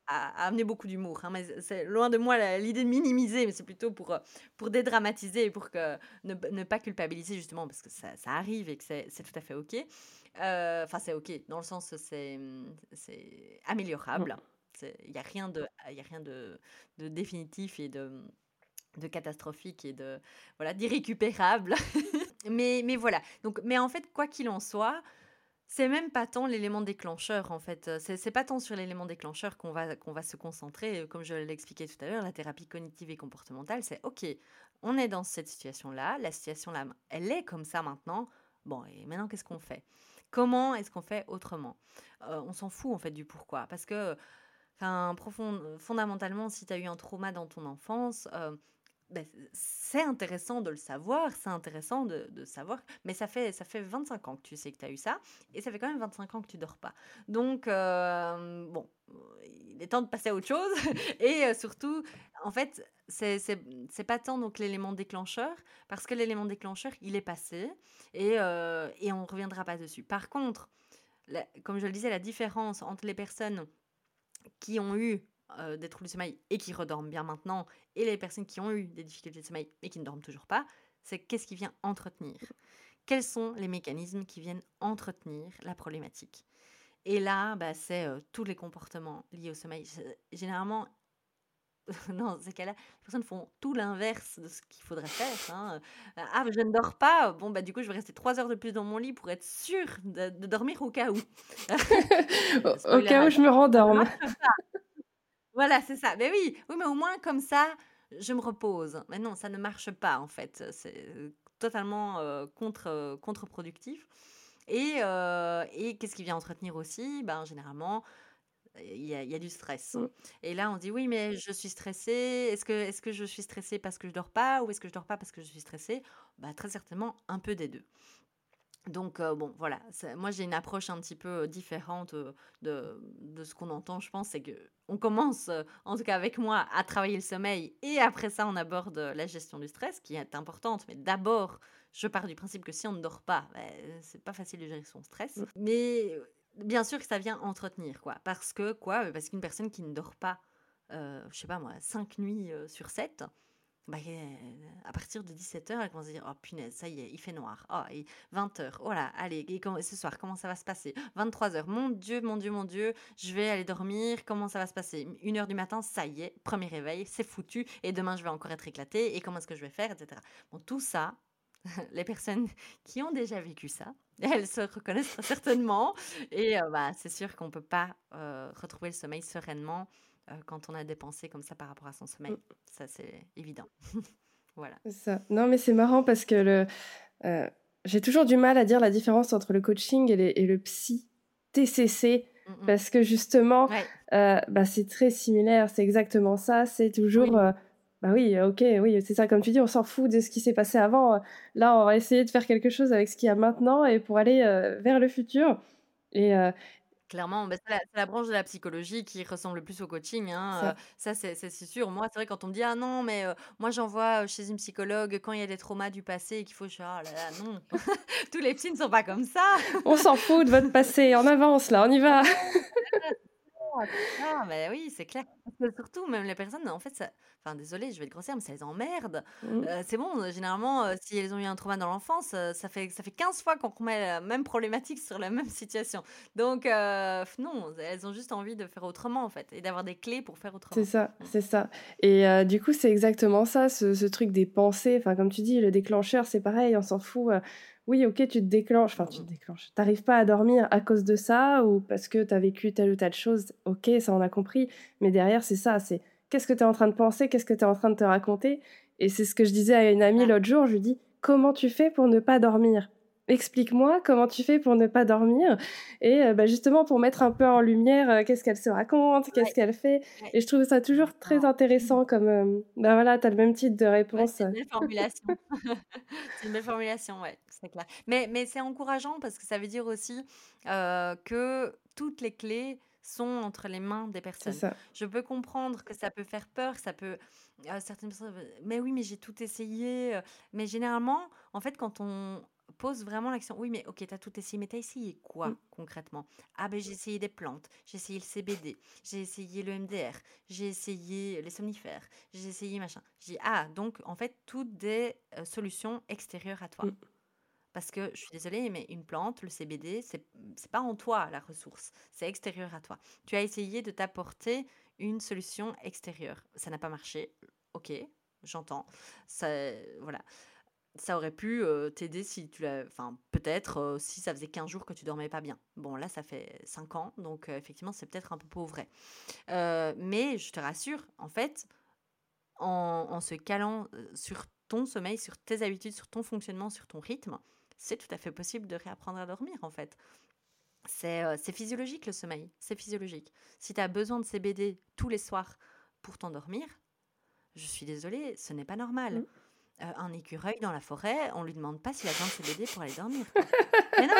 à amener beaucoup d'humour, hein, mais c'est loin de moi l'idée de minimiser, mais c'est plutôt pour dédramatiser et pour que ne pas culpabiliser, justement, parce que ça arrive et que c'est tout à fait OK. Enfin, c'est OK, dans le sens que c'est améliorable. Il n'y a rien de définitif et de catastrophique et d'irrécupérable. mais voilà. Donc, mais en fait, quoi qu'il en soit... C'est même pas tant l'élément déclencheur, en fait. C'est pas tant sur l'élément déclencheur qu'on va se concentrer. Comme je l'expliquais tout à l'heure, la thérapie cognitive et comportementale, c'est OK, on est dans cette situation-là. La situation-là, elle est comme ça maintenant. Bon, et maintenant, qu'est-ce qu'on fait ? Comment est-ce qu'on fait autrement ? On s'en fout, en fait, du pourquoi. Parce que, fondamentalement, si tu as eu un trauma dans ton enfance... c'est intéressant de le savoir, c'est intéressant de savoir, mais ça fait 25 ans que tu sais que tu as eu ça, et ça fait quand même 25 ans que tu dors pas. Donc, il est temps de passer à autre chose, et surtout, en fait, c'est pas tant donc l'élément déclencheur, parce que l'élément déclencheur, il est passé, et on ne reviendra pas dessus. Par contre, comme je le disais, la différence entre les personnes qui ont eu des troubles du sommeil et qui redorment bien maintenant, et les personnes qui ont eu des difficultés de sommeil et qui ne dorment toujours pas, c'est qu'est-ce qui vient entretenir ? Quels sont les mécanismes qui viennent entretenir la problématique ? Et là, c'est tous les comportements liés au sommeil. Généralement, dans ces cas-là, les personnes font tout l'inverse de ce qu'il faudrait faire. Hein. Ah, je ne dors pas, bon, du coup, je vais rester 3 heures de plus dans mon lit pour être sûre de dormir au cas où. Au cas où je me rendorme. Voilà, c'est ça. Mais oui, mais au moins comme ça, je me repose. Mais non, ça ne marche pas en fait. C'est totalement contre-productif. Et qu'est-ce qui vient entretenir aussi ? Généralement, il y a du stress. Et là, on dit oui, mais je suis stressée. Est-ce que je suis stressée parce que je dors pas ou est-ce que je dors pas parce que je suis stressée ? Très certainement, un peu des deux. Donc, voilà. Moi, j'ai une approche un petit peu différente de ce qu'on entend, je pense. C'est qu'on commence, en tout cas avec moi, à travailler le sommeil. Et après ça, on aborde la gestion du stress, qui est importante. Mais d'abord, je pars du principe que si on ne dort pas, c'est pas facile de gérer son stress. Mais bien sûr que ça vient entretenir, quoi. Parce qu'une personne qui ne dort pas, je sais pas moi, 5 nuits sur 7... Ben, à partir de 17h, elle commence à dire « Oh punaise, ça y est, il fait noir. Oh, et 20h, voilà, allez, et ce soir, comment ça va se passer ? 23h, mon Dieu, je vais aller dormir, comment ça va se passer ? 1h du matin, ça y est, premier réveil, c'est foutu, et demain, je vais encore être éclatée, et comment est-ce que je vais faire, etc. » Bon, tout ça, les personnes qui ont déjà vécu ça, elles se reconnaissent certainement, et c'est sûr qu'on ne peut pas retrouver le sommeil sereinement quand on a des pensées comme ça par rapport à son sommeil. Ça, c'est évident. Voilà. C'est ça. Non, mais c'est marrant parce que j'ai toujours du mal à dire la différence entre le coaching et le psy TCC parce que justement, c'est très similaire. C'est exactement ça. C'est toujours... Oui. C'est ça, comme tu dis, on s'en fout de ce qui s'est passé avant. Là, on va essayer de faire quelque chose avec ce qu'il y a maintenant et pour aller vers le futur. Et... Clairement, c'est la branche de la psychologie qui ressemble le plus au coaching. Hein. C'est sûr. Moi, c'est vrai, quand on me dit « Ah non, mais moi, j'envoie chez une psychologue quand il y a des traumas du passé et qu'il faut... » Je suis « Ah là là, non. Tous les psys ne sont pas comme ça. » On s'en fout de votre passé. On avance, là. On y va. Ah, mais oui, c'est clair. Surtout, même les personnes, en fait, désolée, je vais être grossière, mais ça les emmerde. C'est bon, généralement, si elles ont eu un trauma dans l'enfance, ça fait 15 fois qu'on remet la même problématique sur la même situation. Donc, non, elles ont juste envie de faire autrement, en fait, et d'avoir des clés pour faire autrement. C'est ça. Et du coup, c'est exactement ça, ce truc des pensées. Enfin, comme tu dis, le déclencheur, c'est pareil, on s'en fout. Oui, ok, tu te déclenches. T'arrives pas à dormir à cause de ça ou parce que t'as vécu telle ou telle chose. Ok, ça on a compris. Mais derrière, c'est ça, c'est qu'est-ce que t'es en train de penser, qu'est-ce que t'es en train de te raconter. Et c'est ce que je disais à une amie l'autre jour, je lui dis, comment tu fais pour ne pas dormir ? Explique-moi comment tu fais pour ne pas dormir. Et justement, pour mettre un peu en lumière, qu'est-ce qu'elle se raconte, qu'est-ce qu'elle fait. Ouais. Et je trouve ça toujours très intéressant comme... t'as le même type de réponse. Ouais, c'est une belle formulation. Ouais, c'est clair. Mais c'est encourageant parce que ça veut dire aussi que toutes les clés sont entre les mains des personnes. C'est ça. Je peux comprendre que ça peut faire peur, ça peut... certaines personnes... Mais oui, mais j'ai tout essayé. Mais généralement, en fait, quand on... pose vraiment l'action. Oui, mais ok, t'as tout essayé, mais t'as essayé quoi concrètement ? Ah ben j'ai essayé des plantes, j'ai essayé le CBD, j'ai essayé le MDR, j'ai essayé les somnifères, j'ai essayé machin. J'ai dit, donc en fait, toutes des solutions extérieures à toi. Parce que, je suis désolée, mais une plante, le CBD, c'est pas en toi la ressource, c'est extérieur à toi. Tu as essayé de t'apporter une solution extérieure. Ça n'a pas marché, ok, j'entends. Ça, voilà. Ça aurait pu t'aider si tu l'as... Enfin, peut-être si ça faisait 15 jours que tu dormais pas bien. Bon, là, ça fait 5 ans, donc effectivement, c'est peut-être un peu pauvre. Mais je te rassure, en fait, en se calant sur ton sommeil, sur tes habitudes, sur ton fonctionnement, sur ton rythme, c'est tout à fait possible de réapprendre à dormir, en fait. C'est physiologique, le sommeil. C'est physiologique. Si tu as besoin de CBD tous les soirs pour t'endormir, je suis désolée, ce n'est pas normal. Un écureuil dans la forêt, on lui demande pas s'il a besoin de CBD pour aller dormir. Mais non,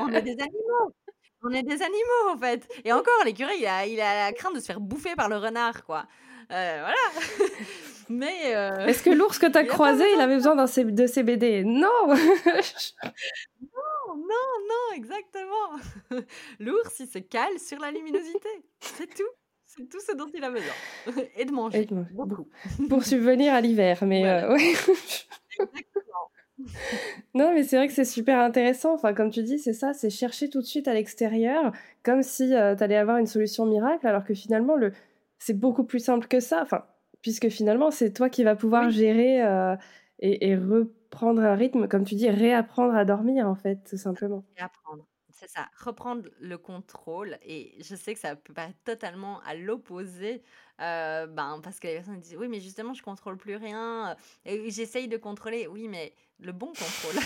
on est des animaux. On est des animaux, en fait. Et encore, l'écureuil, il a la crainte de se faire bouffer par le renard, quoi. Voilà. Mais est-ce que l'ours que t'as croisé, il avait besoin de CBD ? Non. Non, exactement. L'ours, il se cale sur la luminosité. C'est tout. C'est tout ce dont il a besoin. Et de manger. Beaucoup. Pour subvenir à l'hiver. Mais Exactement. Non, mais c'est vrai que c'est super intéressant. Enfin, comme tu dis, c'est ça, c'est chercher tout de suite à l'extérieur, comme si t'allais avoir une solution miracle, alors que finalement, c'est beaucoup plus simple que ça. Enfin, puisque finalement, c'est toi qui vas pouvoir gérer et reprendre un rythme, comme tu dis, réapprendre à dormir, en fait, tout simplement. Réapprendre. C'est ça, reprendre le contrôle. Et je sais que ça peut paraître totalement à l'opposé, parce que les personnes disent « Oui, mais justement, je ne contrôle plus rien. » Et j'essaye de contrôler. Oui, mais le bon contrôle,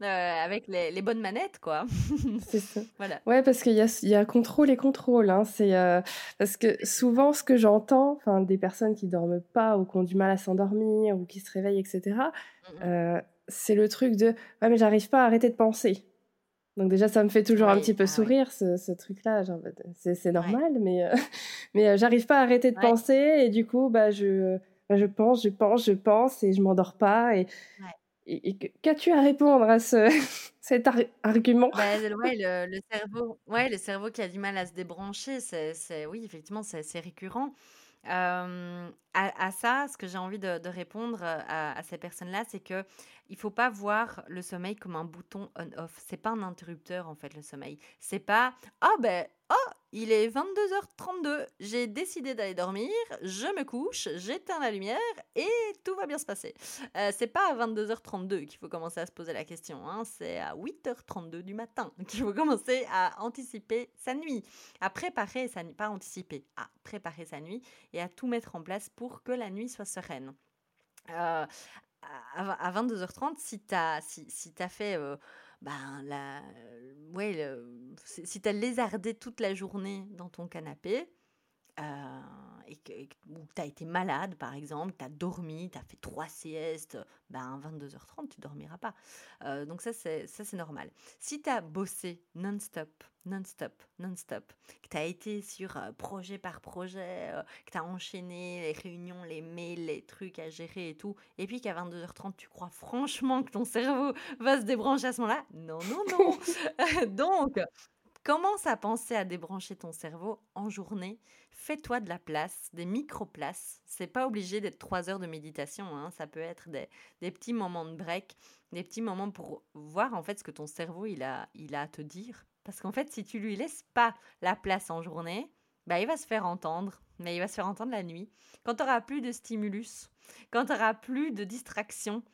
avec les bonnes manettes, quoi. C'est ça. Voilà. Ouais, parce qu'il y a contrôle et contrôle. Hein. C'est, parce que souvent, ce que j'entends des personnes qui ne dorment pas ou qui ont du mal à s'endormir ou qui se réveillent, etc., c'est le truc de « Ouais, mais j'arrive pas à arrêter de penser. » Donc déjà, ça me fait toujours un petit peu sourire, ce truc-là. Genre, c'est normal, mais j'arrive pas à arrêter de penser. Et du coup, je pense et je m'endors pas. Et qu'as-tu à répondre à cet argument ? Le cerveau qui a du mal à se débrancher, c'est effectivement, c'est assez récurrent. À ça, ce que j'ai envie de répondre à ces personnes-là, c'est qu'il ne faut pas voir le sommeil comme un bouton on-off. Ce n'est pas un interrupteur, en fait, le sommeil. Ce n'est pas « Ah ben, oh, il est 22h32, j'ai décidé d'aller dormir, je me couche, j'éteins la lumière et tout va bien se passer. » Ce n'est pas à 22h32 qu'il faut commencer à se poser la question, hein. C'est à 8h32 du matin qu'il faut commencer à anticiper sa nuit, à préparer sa nuit, pas anticiper, à préparer sa nuit et à tout mettre en place pour que la nuit soit sereine. À 22h30, si t'as fait... si t'as lézardé toute la journée dans ton canapé ou que t'as été malade, par exemple, t'as dormi, t'as fait 3 siestes, 22h30, tu dormiras pas. Donc ça, c'est normal. Si t'as bossé non-stop, que t'as été sur projet par projet, que t'as enchaîné les réunions, les mails, les trucs à gérer et tout, et puis qu'à 22h30, tu crois franchement que ton cerveau va se débrancher à ce moment-là? Non. Donc... commence à penser à débrancher ton cerveau en journée. Fais-toi de la place, des micro-places. C'est pas obligé d'être 3 heures de méditation, hein. Ça peut être des petits moments de break, des petits moments pour voir en fait ce que ton cerveau il a à te dire. Parce qu'en fait, si tu lui laisses pas la place en journée, il va se faire entendre. Mais il va se faire entendre la nuit, quand tu n'auras plus de stimulus, quand tu n'auras plus de distraction.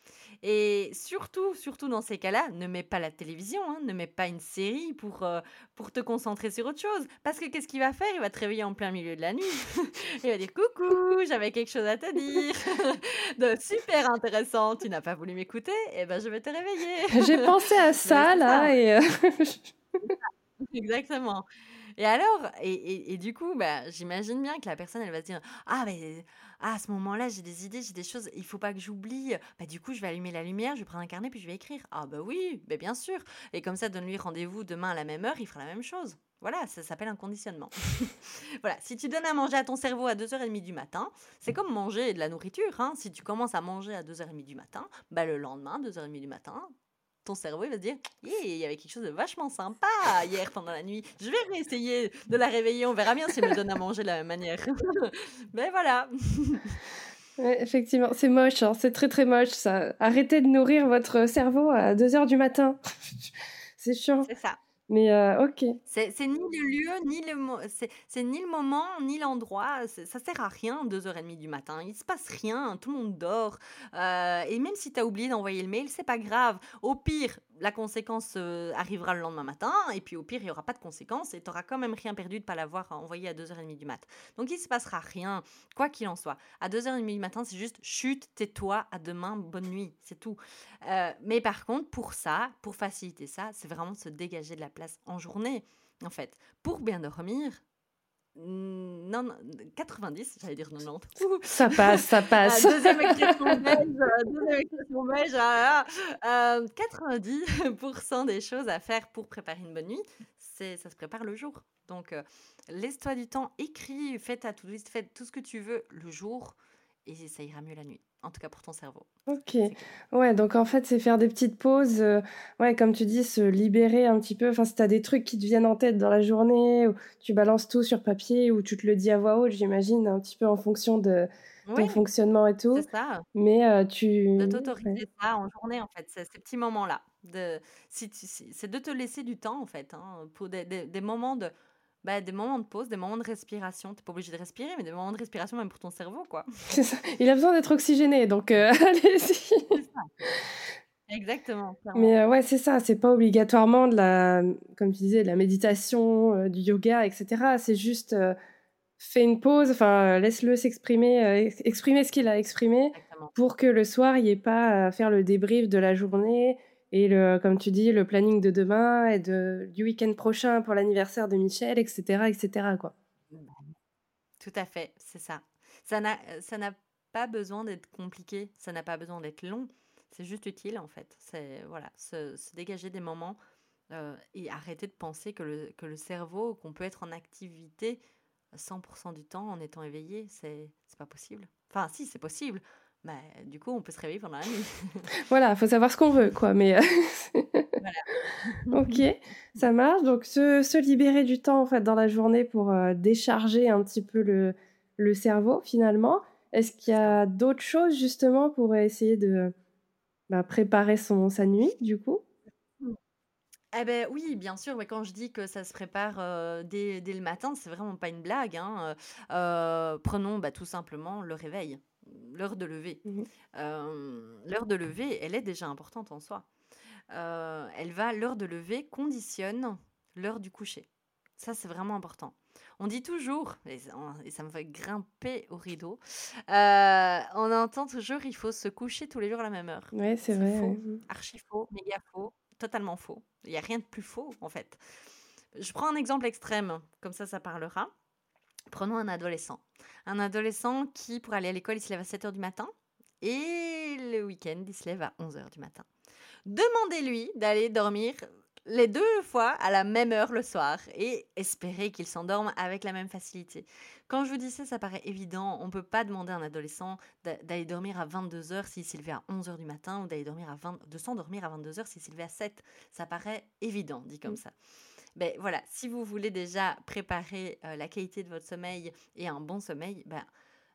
Et surtout dans ces cas-là, ne mets pas la télévision, hein, ne mets pas une série pour te concentrer sur autre chose. Parce que qu'est-ce qu'il va faire? Il va te réveiller en plein milieu de la nuit. Il va dire « Coucou, j'avais quelque chose à te dire de super intéressant, tu n'as pas voulu m'écouter, je vais te réveiller. » J'ai pensé à ça, là. Exactement. Et alors, et du coup, j'imagine bien que la personne, elle va se dire « à ce moment-là, j'ai des idées, j'ai des choses, il ne faut pas que j'oublie. Du coup, je vais allumer la lumière, je vais prendre un carnet, puis je vais écrire. » Ah oui, bien sûr. Et comme ça, donne-lui rendez-vous demain à la même heure, il fera la même chose. Voilà, ça s'appelle un conditionnement. Voilà, si tu donnes à manger à ton cerveau à 2h30 du matin, c'est comme manger de la nourriture, hein. Si tu commences à manger à 2h30 du matin, le lendemain, 2h30 du matin... ton cerveau il va se dire « Yeah, il y avait quelque chose de vachement sympa hier pendant la nuit. Je vais réessayer de la réveiller. On verra bien si elle me donne à manger de la même manière. » Ben voilà. Ouais, effectivement, c'est moche. Hein. C'est très, très moche, ça. Arrêtez de nourrir votre cerveau à 2h du matin. C'est chiant. C'est ça. Mais ok. C'est ni le lieu, ni c'est ni le moment, ni l'endroit. Ça sert à rien, 2h30 du matin. Il se passe rien, tout le monde dort. Et même si tu as oublié d'envoyer le mail, c'est pas grave. Au pire, la conséquence arrivera le lendemain matin. Et puis au pire, il n'y aura pas de conséquence. Et tu n'auras quand même rien perdu de ne pas l'avoir envoyé à 2h30 du matin. Donc il ne se passera rien, quoi qu'il en soit. À 2h30 du matin, c'est juste chut, tais-toi, à demain, bonne nuit. C'est tout. Mais par contre, pour faciliter ça, c'est vraiment se dégager de la place en journée, en fait. Pour bien dormir, 90. Ça passe. Deuxième expression belge, 90% des choses à faire pour préparer une bonne nuit, ça se prépare le jour. Donc, laisse-toi du temps, écris, fais ta to-do list, fais tout ce que tu veux le jour et ça ira mieux la nuit. En tout cas pour ton cerveau. Ok, ouais, donc en fait c'est faire des petites pauses, comme tu dis, se libérer un petit peu, si t'as des trucs qui te viennent en tête dans la journée, ou tu balances tout sur papier, ou tu te le dis à voix haute, j'imagine, un petit peu en fonction de ton fonctionnement et tout. C'est ça, mais de t'autoriser ça en journée en fait, ces petits moments-là, c'est de te laisser du temps en fait, hein, pour des moments de... des moments de pause, des moments de respiration. T'es pas obligé de respirer, mais des moments de respiration même pour ton cerveau, quoi. C'est ça. Il a besoin d'être oxygéné, donc allez-y. C'est ça. Exactement. Clairement. Mais c'est ça. C'est pas obligatoirement comme tu disais, de la méditation, du yoga, etc. C'est juste fais une pause. Laisse-le s'exprimer, exprimer ce qu'il a exprimé. Exactement. Pour que le soir, il n'y ait pas à faire le débrief de la journée. Et comme tu dis, le planning de demain et du week-end prochain pour l'anniversaire de Michel, etc., etc., quoi. Tout à fait, c'est ça. Ça n'a pas besoin d'être compliqué, ça n'a pas besoin d'être long. C'est juste utile, en fait. C'est, voilà, se dégager des moments et arrêter de penser que le cerveau, qu'on peut être en activité 100% du temps en étant éveillé. C'est pas possible. Enfin, si, c'est possible. Du coup, on peut se réveiller pendant la nuit. Voilà, il faut savoir ce qu'on veut, quoi. Mais voilà. Ok, ça marche. Donc, se libérer du temps, en fait, dans la journée pour décharger un petit peu le, le cerveau finalement. Est-ce qu'il y a d'autres choses justement pour essayer de préparer sa nuit du coup ? Eh ben oui, bien sûr. Ouais, quand je dis que ça se prépare dès le matin, c'est vraiment pas une blague, hein. Prenons tout simplement le réveil, l'heure de lever. L'heure de lever, elle est déjà importante en soi. L'heure de lever conditionne l'heure du coucher. Ça, c'est vraiment important. On dit toujours, et ça me fait grimper au rideau, on entend toujours il faut se coucher tous les jours à la même heure. Ouais, c'est vrai. Faux, ouais. Archi faux, méga faux, totalement faux. Il n'y a rien de plus faux, en fait. Je prends un exemple extrême, comme ça parlera. Prenons un adolescent. Un adolescent qui, pour aller à l'école, il se lève à 7h du matin et le week-end, il se lève à 11h du matin. Demandez-lui d'aller dormir les deux fois à la même heure le soir et espérer qu'il s'endorme avec la même facilité. Quand je vous dis ça paraît évident. On ne peut pas demander à un adolescent d'aller dormir à 22h s'il s'est levé à 11h du matin ou de s'endormir à 22h s'il s'est levé à 7. Ça paraît évident, dit comme ça. Ben voilà, si vous voulez déjà préparer la qualité de votre sommeil et un bon sommeil,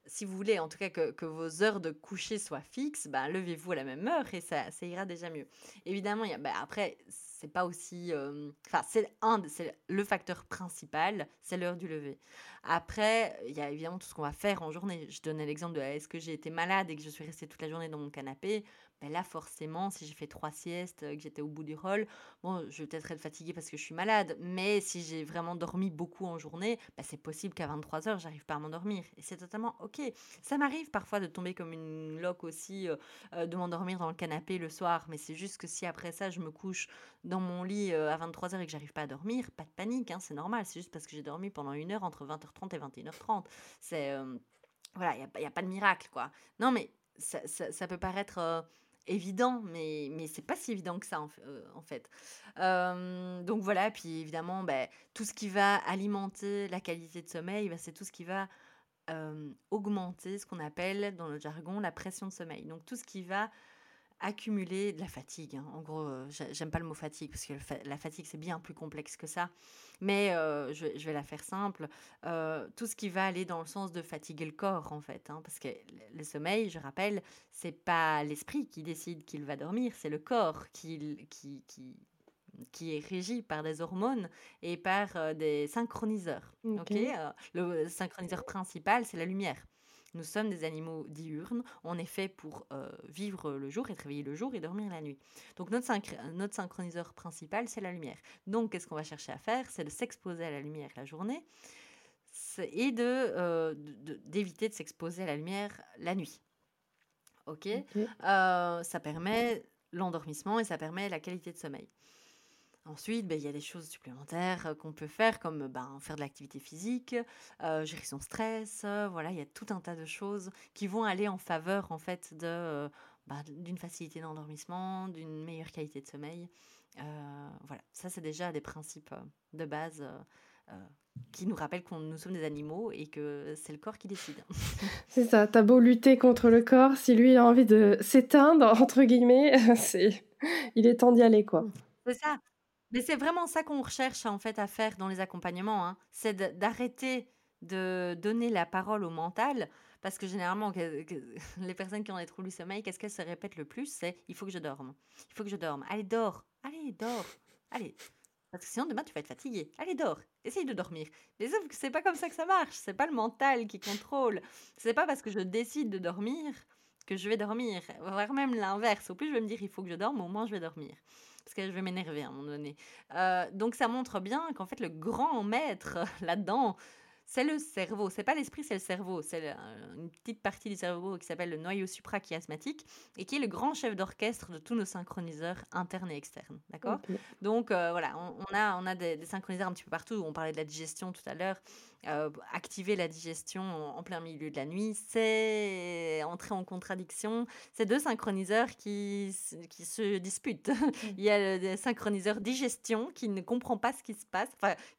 si vous voulez en tout cas que vos heures de coucher soient fixes, levez-vous à la même heure et ça ira déjà mieux. Évidemment, après, c'est pas aussi... c'est le facteur principal, c'est l'heure du lever. Après, il y a évidemment tout ce qu'on va faire en journée. Je donnais l'exemple de est-ce que j'ai été malade et que je suis restée toute la journée dans mon canapé ? Là, forcément, si j'ai fait 3 siestes, que j'étais au bout du rôle, je vais peut-être être fatiguée parce que je suis malade. Mais si j'ai vraiment dormi beaucoup en journée, c'est possible qu'à 23h, j'arrive pas à m'endormir. Et c'est totalement OK. Ça m'arrive parfois de tomber comme une loque aussi, de m'endormir dans le canapé le soir. Mais c'est juste que si après ça, je me couche dans mon lit à 23h et que j'arrive pas à dormir, pas de panique, hein, c'est normal. C'est juste parce que j'ai dormi pendant une heure entre 20h30 et 21h30. Il n'y a pas de miracle, quoi. Non, mais ça peut paraître... évident, mais c'est pas si évident que ça en fait. Donc voilà, puis évidemment, tout ce qui va alimenter la qualité de sommeil, c'est tout ce qui va augmenter ce qu'on appelle dans le jargon la pression de sommeil. Donc tout ce qui va accumuler de la fatigue. Hein. En gros, j'aime pas le mot fatigue parce que la fatigue c'est bien plus complexe que ça. Mais je vais la faire simple. Tout ce qui va aller dans le sens de fatiguer le corps en fait, hein, parce que le sommeil, je rappelle, c'est pas l'esprit qui décide qu'il va dormir, c'est le corps qui est régi par des hormones et par des synchroniseurs. Okay. Le synchroniseur principal, c'est la lumière. Nous sommes des animaux diurnes, on est fait pour vivre le jour, être réveillé le jour et dormir la nuit. Donc notre synchroniseur principal, c'est la lumière. Donc qu'est-ce qu'on va chercher à faire ? C'est de s'exposer à la lumière la journée et d'éviter de s'exposer à la lumière la nuit. OK. Ça permet l'endormissement et ça permet la qualité de sommeil. Ensuite, il y a des choses supplémentaires qu'on peut faire, comme faire de l'activité physique, gérer son stress. Voilà, il y a tout un tas de choses qui vont aller en faveur en fait d'une facilité d'endormissement, d'une meilleure qualité de sommeil. Voilà, ça c'est déjà des principes de base qui nous rappellent que nous sommes des animaux et que c'est le corps qui décide. C'est ça, t'as beau lutter contre le corps, si lui il a envie de s'éteindre, entre guillemets, il est temps d'y aller, quoi. C'est ça. Mais c'est vraiment ça qu'on recherche en fait à faire dans les accompagnements, hein. C'est d'arrêter de donner la parole au mental, parce que généralement les personnes qui ont des troubles du sommeil, qu'est-ce qu'elles se répètent le plus ? C'est il faut que je dorme, il faut que je dorme. Allez dors, allez dors, allez. Parce que sinon demain tu vas être fatigué. Allez dors, essaye de dormir. Mais sauf que c'est pas comme ça que ça marche. C'est pas le mental qui contrôle. C'est pas parce que je décide de dormir que je vais dormir, voire même l'inverse. Au plus je vais me dire il faut que je dorme, au moins je vais dormir. Parce que je vais m'énerver à un moment donné. Donc, ça montre bien qu'en fait, le grand maître là-dedans, c'est le cerveau. Ce n'est pas l'esprit, c'est le cerveau. C'est une petite partie du cerveau qui s'appelle le noyau supra-chiasmatique et qui est le grand chef d'orchestre de tous nos synchroniseurs internes et externes. D'accord ? Okay. Donc, voilà, on a des synchroniseurs un petit peu partout. On parlait de la digestion tout à l'heure. Activer la digestion en plein milieu de la nuit, c'est entrer en contradiction. C'est deux synchroniseurs qui se disputent. Il y a le synchroniseur digestion qui ne comprend pas ce qui se passe,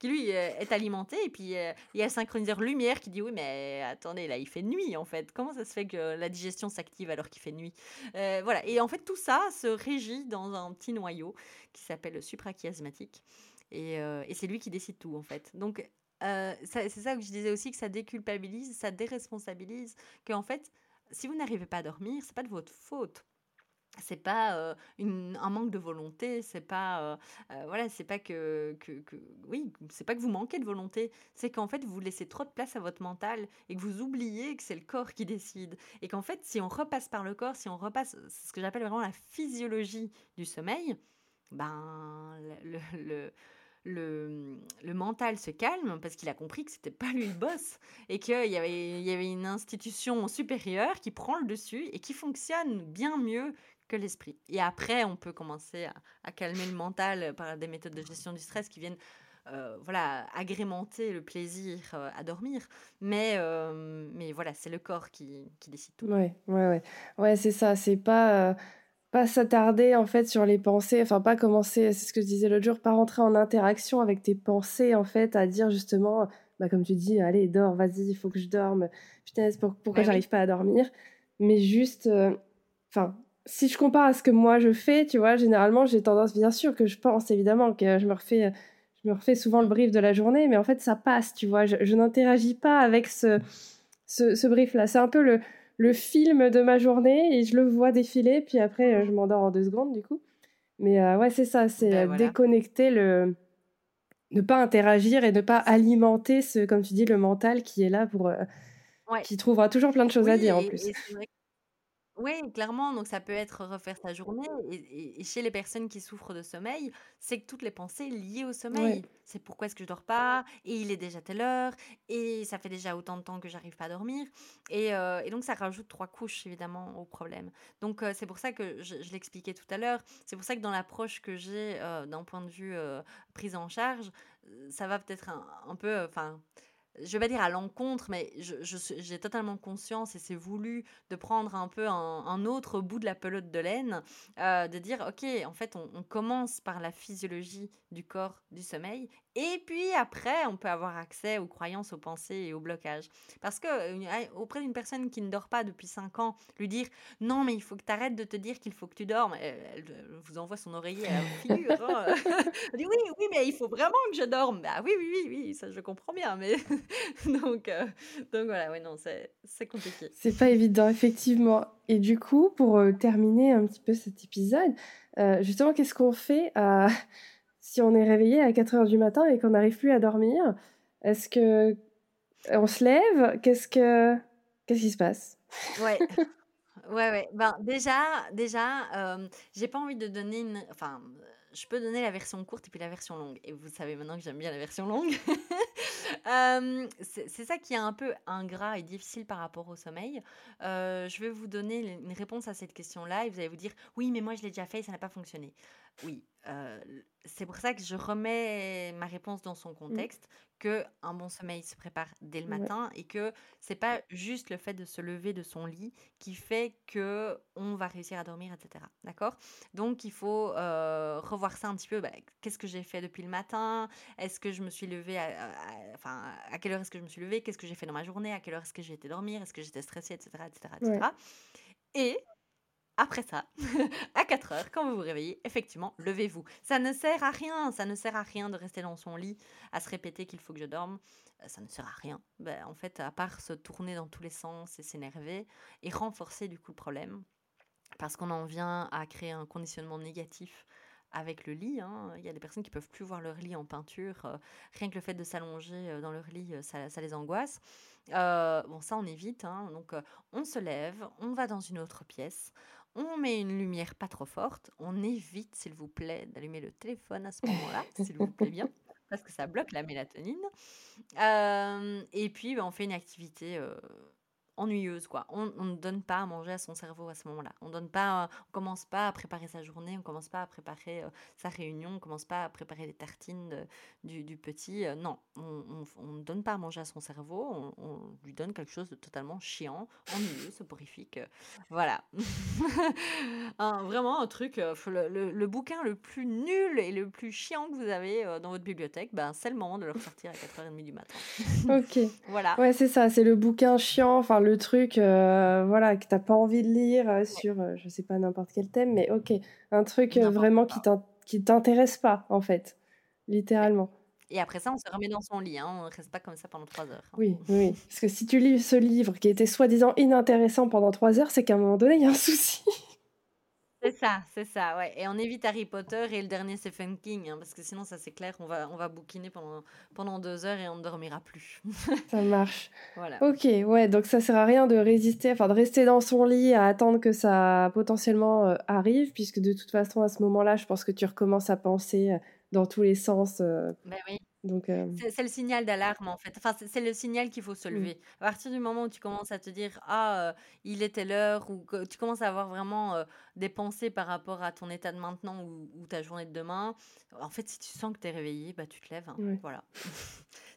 qui lui est alimenté, et puis il y a le synchroniseur lumière qui dit oui mais attendez là il fait nuit en fait. Comment ça se fait que la digestion s'active alors qu'il fait nuit ? Voilà, et en fait tout ça se régit dans un petit noyau qui s'appelle le suprachiasmatique et c'est lui qui décide tout en fait. Donc C'est ça que je disais aussi, que ça déculpabilise, ça déresponsabilise, qu'en fait, si vous n'arrivez pas à dormir, c'est pas de votre faute. C'est pas un manque de volonté, c'est pas voilà, c'est pas que oui, c'est pas que vous manquez de volonté, c'est qu'en fait vous laissez trop de place à votre mental et que vous oubliez que c'est le corps qui décide, et qu'en fait si on repasse par le corps, si on repasse, c'est ce que j'appelle vraiment la physiologie du sommeil, ben le mental se calme parce qu'il a compris que c'était pas lui le boss et qu'il y avait une institution supérieure qui prend le dessus et qui fonctionne bien mieux que l'esprit. Et après, on peut commencer à calmer le mental par des méthodes de gestion du stress qui viennent agrémenter le plaisir à dormir. Mais voilà, c'est le corps qui décide tout. Ouais, c'est ça. C'est pas... Pas s'attarder en fait sur les pensées, enfin pas commencer, c'est ce que je disais l'autre jour, pas rentrer en interaction avec tes pensées en fait, à dire justement, bah comme tu dis, allez dors, vas-y, il faut que je dorme, putain pourquoi j'arrive pas à dormir, mais juste, si je compare à ce que moi je fais, tu vois, généralement j'ai tendance, bien sûr que je pense évidemment que je me refais souvent le brief de la journée, mais en fait ça passe, tu vois, je n'interagis pas avec ce brief là, c'est un peu le film de ma journée et je le vois défiler, puis après je m'endors en 2 secondes du coup, mais ouais c'est ça, c'est déconnecter, ne pas interagir et ne pas alimenter comme tu dis le mental qui est là pour qui trouvera toujours plein de choses à dire en plus. Oui, clairement, donc ça peut être refaire sa journée, et chez les personnes qui souffrent de sommeil, c'est que toutes les pensées liées au sommeil, c'est pourquoi est-ce que je dors pas, et il est déjà telle heure, et ça fait déjà autant de temps que j'arrive pas à dormir, et donc ça rajoute 3 couches évidemment au problème. Donc c'est pour ça que, je l'expliquais tout à l'heure, c'est pour ça que dans l'approche que j'ai d'un point de vue prise en charge, ça va peut-être un peu... je vais pas dire à l'encontre, mais j'ai totalement conscience, et c'est voulu, de prendre un peu un autre bout de la pelote de laine, de dire, ok, en fait, on commence par la physiologie du corps du sommeil, et puis après, on peut avoir accès aux croyances, aux pensées et aux blocages. Parce que auprès d'une personne qui ne dort pas depuis 5 ans, lui dire « Non, mais il faut que tu arrêtes de te dire qu'il faut que tu dormes. » Elle vous envoie son oreiller à la figure. Hein. Elle dit « Oui, mais il faut vraiment que je dorme. » Bah, oui, ça je comprends bien. Mais... donc voilà, ouais, non, c'est compliqué. C'est pas évident, effectivement. Et du coup, pour terminer un petit peu cet épisode, justement, qu'est-ce qu'on fait si on est réveillé à 4h du matin et qu'on n'arrive plus à dormir, est-ce qu'on se lève ? Qu'est-ce qui se passe ? Ouais. Ben, déjà, j'ai pas envie de donner une... Enfin, je peux donner la version courte et puis la version longue. Et vous savez maintenant que j'aime bien la version longue. C'est ça qui est un peu ingrat et difficile par rapport au sommeil. Je vais vous donner une réponse à cette question-là et vous allez vous dire « Oui, mais moi, je l'ai déjà fait et ça n'a pas fonctionné. » Oui, c'est pour ça que je remets ma réponse dans son contexte, qu'un bon sommeil se prépare dès le matin et que c'est pas juste le fait de se lever de son lit qui fait qu'on va réussir à dormir, etc. D'accord ? Donc, il faut revoir ça un petit peu. Bah, qu'est-ce que j'ai fait depuis le matin ? Est-ce que je me suis levée à quelle heure est-ce que je me suis levée ? Qu'est-ce que j'ai fait dans ma journée ? À quelle heure est-ce que j'ai été dormir ? Est-ce que j'étais stressée, etc. Et... Après ça, à 4h, quand vous vous réveillez, effectivement, levez-vous. Ça ne sert à rien de rester dans son lit, à se répéter qu'il faut que je dorme. Ça ne sert à rien. Ben, en fait, à part se tourner dans tous les sens et s'énerver et renforcer du coup le problème, parce qu'on en vient à créer un conditionnement négatif avec le lit, hein. Il y a des personnes qui ne peuvent plus voir leur lit en peinture. Rien que le fait de s'allonger dans leur lit, ça les angoisse. Bon, ça, on évite. Hein. Donc, on se lève, on va dans une autre pièce, on met une lumière pas trop forte. On évite, s'il vous plaît, d'allumer le téléphone à ce moment-là, s'il vous plaît bien, parce que ça bloque la mélatonine. Et puis, on fait une activité... ennuyeuse, quoi. On ne donne pas à manger à son cerveau à ce moment-là. On commence pas à préparer sa journée, on commence pas à préparer sa réunion, on commence pas à préparer les tartines du petit. Non, on ne donne pas à manger à son cerveau, on lui donne quelque chose de totalement chiant, ennuyeux, soporifique. Voilà. Vraiment un truc, le bouquin le plus nul et le plus chiant que vous avez dans votre bibliothèque, ben, c'est le moment de le ressortir à 4h30 du matin. Ok. Voilà. Ouais, c'est ça, c'est le bouquin chiant, enfin, le truc que t'as pas envie de lire sur je sais pas n'importe quel thème, mais ok, un truc vraiment qui t'intéresse pas en fait, littéralement. Et après ça, on se remet dans son lit, hein. On ne reste pas comme ça pendant 3 heures, hein. Oui. Parce que si tu lis ce livre qui était soi-disant inintéressant pendant 3 heures, c'est qu'à un moment donné, il y a un souci. C'est ça, ouais. Et on évite Harry Potter et le dernier Stephen King, hein, parce que sinon, ça c'est clair, on va bouquiner pendant 2 heures et on ne dormira plus. Ça marche. Voilà. Ok, ouais, donc ça sert à rien de résister, enfin de rester dans son lit à attendre que ça potentiellement arrive, puisque de toute façon, à ce moment-là, je pense que tu recommences à penser dans tous les sens. Ben oui. Donc, c'est le signal d'alarme en fait. Enfin, c'est le signal qu'il faut se lever. À partir du moment où tu commences à te dire il était l'heure, ou que tu commences à avoir vraiment des pensées par rapport à ton état de maintenant ou ta journée de demain, en fait, si tu sens que tu es réveillée, bah, tu te lèves, hein. Ouais. Voilà.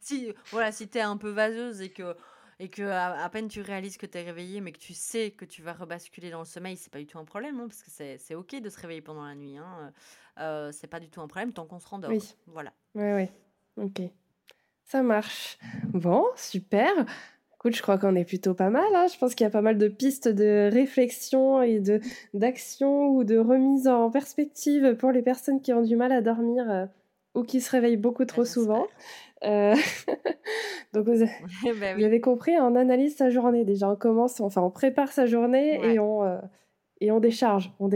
si tu es un peu vaseuse et que à peine tu réalises que tu es réveillée, mais que tu sais que tu vas rebasculer dans le sommeil, c'est pas du tout un problème, hein, parce que c'est OK de se réveiller pendant la nuit, hein. C'est pas du tout un problème tant qu'on se rendort. Oui. Voilà. Oui. Ok, ça marche. Bon, super. Écoute, je crois qu'on est plutôt pas mal, hein. Je pense qu'il y a pas mal de pistes de réflexion et d'action ou de remise en perspective pour les personnes qui ont du mal à dormir ou qui se réveillent beaucoup trop souvent. Donc, vous avez compris, on analyse sa journée. Déjà, on prépare sa journée, ouais. Et on décharge pour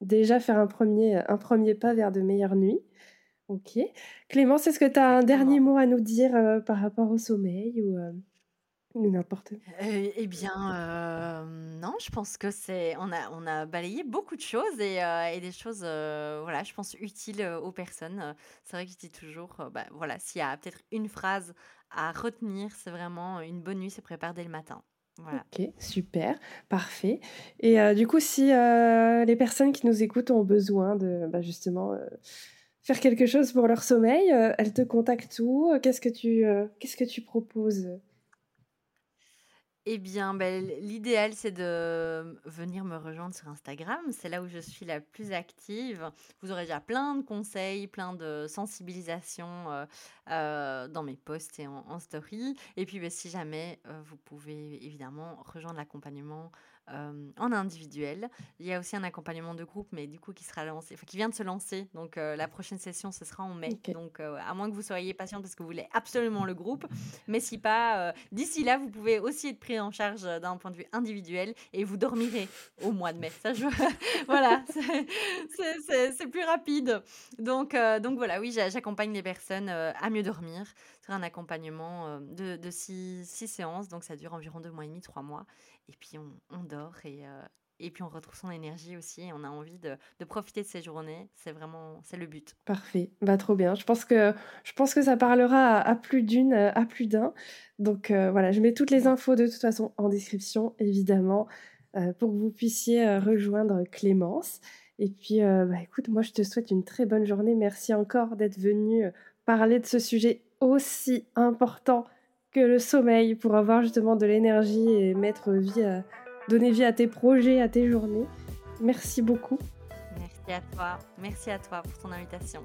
déjà faire un premier pas vers de meilleures nuits. Ok. Clémence, est-ce que tu as un dernier mot à nous dire par rapport au sommeil ou n'importe quoi ? Eh bien, non, je pense que on a balayé beaucoup de choses et des choses, voilà, je pense, utiles aux personnes. C'est vrai que je dis toujours, voilà, s'il y a peut-être une phrase à retenir, c'est vraiment une bonne nuit, se prépare dès le matin. Voilà. Ok, super, parfait. Et du coup, si les personnes qui nous écoutent ont besoin de, justement... faire quelque chose pour leur sommeil, elles te contactent où ? Qu'est-ce que tu proposes ? Eh bien, l'idéal, c'est de venir me rejoindre sur Instagram. C'est là où je suis la plus active. Vous aurez déjà plein de conseils, plein de sensibilisations dans mes posts et en story. Et puis, si jamais, vous pouvez évidemment rejoindre l'accompagnement en individuel. Il y a aussi un accompagnement de groupe, mais du coup qui vient de se lancer. Donc la prochaine session, ce sera en mai. Okay. Donc à moins que vous soyez patiente parce que vous voulez absolument le groupe, mais si pas, d'ici là, vous pouvez aussi être pris en charge d'un point de vue individuel et vous dormirez au mois de mai. Ça, voilà, c'est plus rapide. Donc voilà, oui, j'accompagne les personnes à mieux dormir sur un accompagnement de 6 séances. Donc ça dure environ 2 mois et demi, 3 mois. Et puis, on dort et puis on retrouve son énergie aussi. Et on a envie de profiter de ces journées. C'est le but. Parfait. Trop bien. Je pense que ça parlera à plus d'une, à plus d'un. Donc, voilà, je mets toutes les infos de toute façon en description, évidemment, pour que vous puissiez rejoindre Clémence. Et puis, écoute, moi, je te souhaite une très bonne journée. Merci encore d'être venue parler de ce sujet aussi important que le sommeil, pour avoir justement de l'énergie et donner vie à tes projets, à tes journées. Merci beaucoup. Merci à toi pour ton invitation.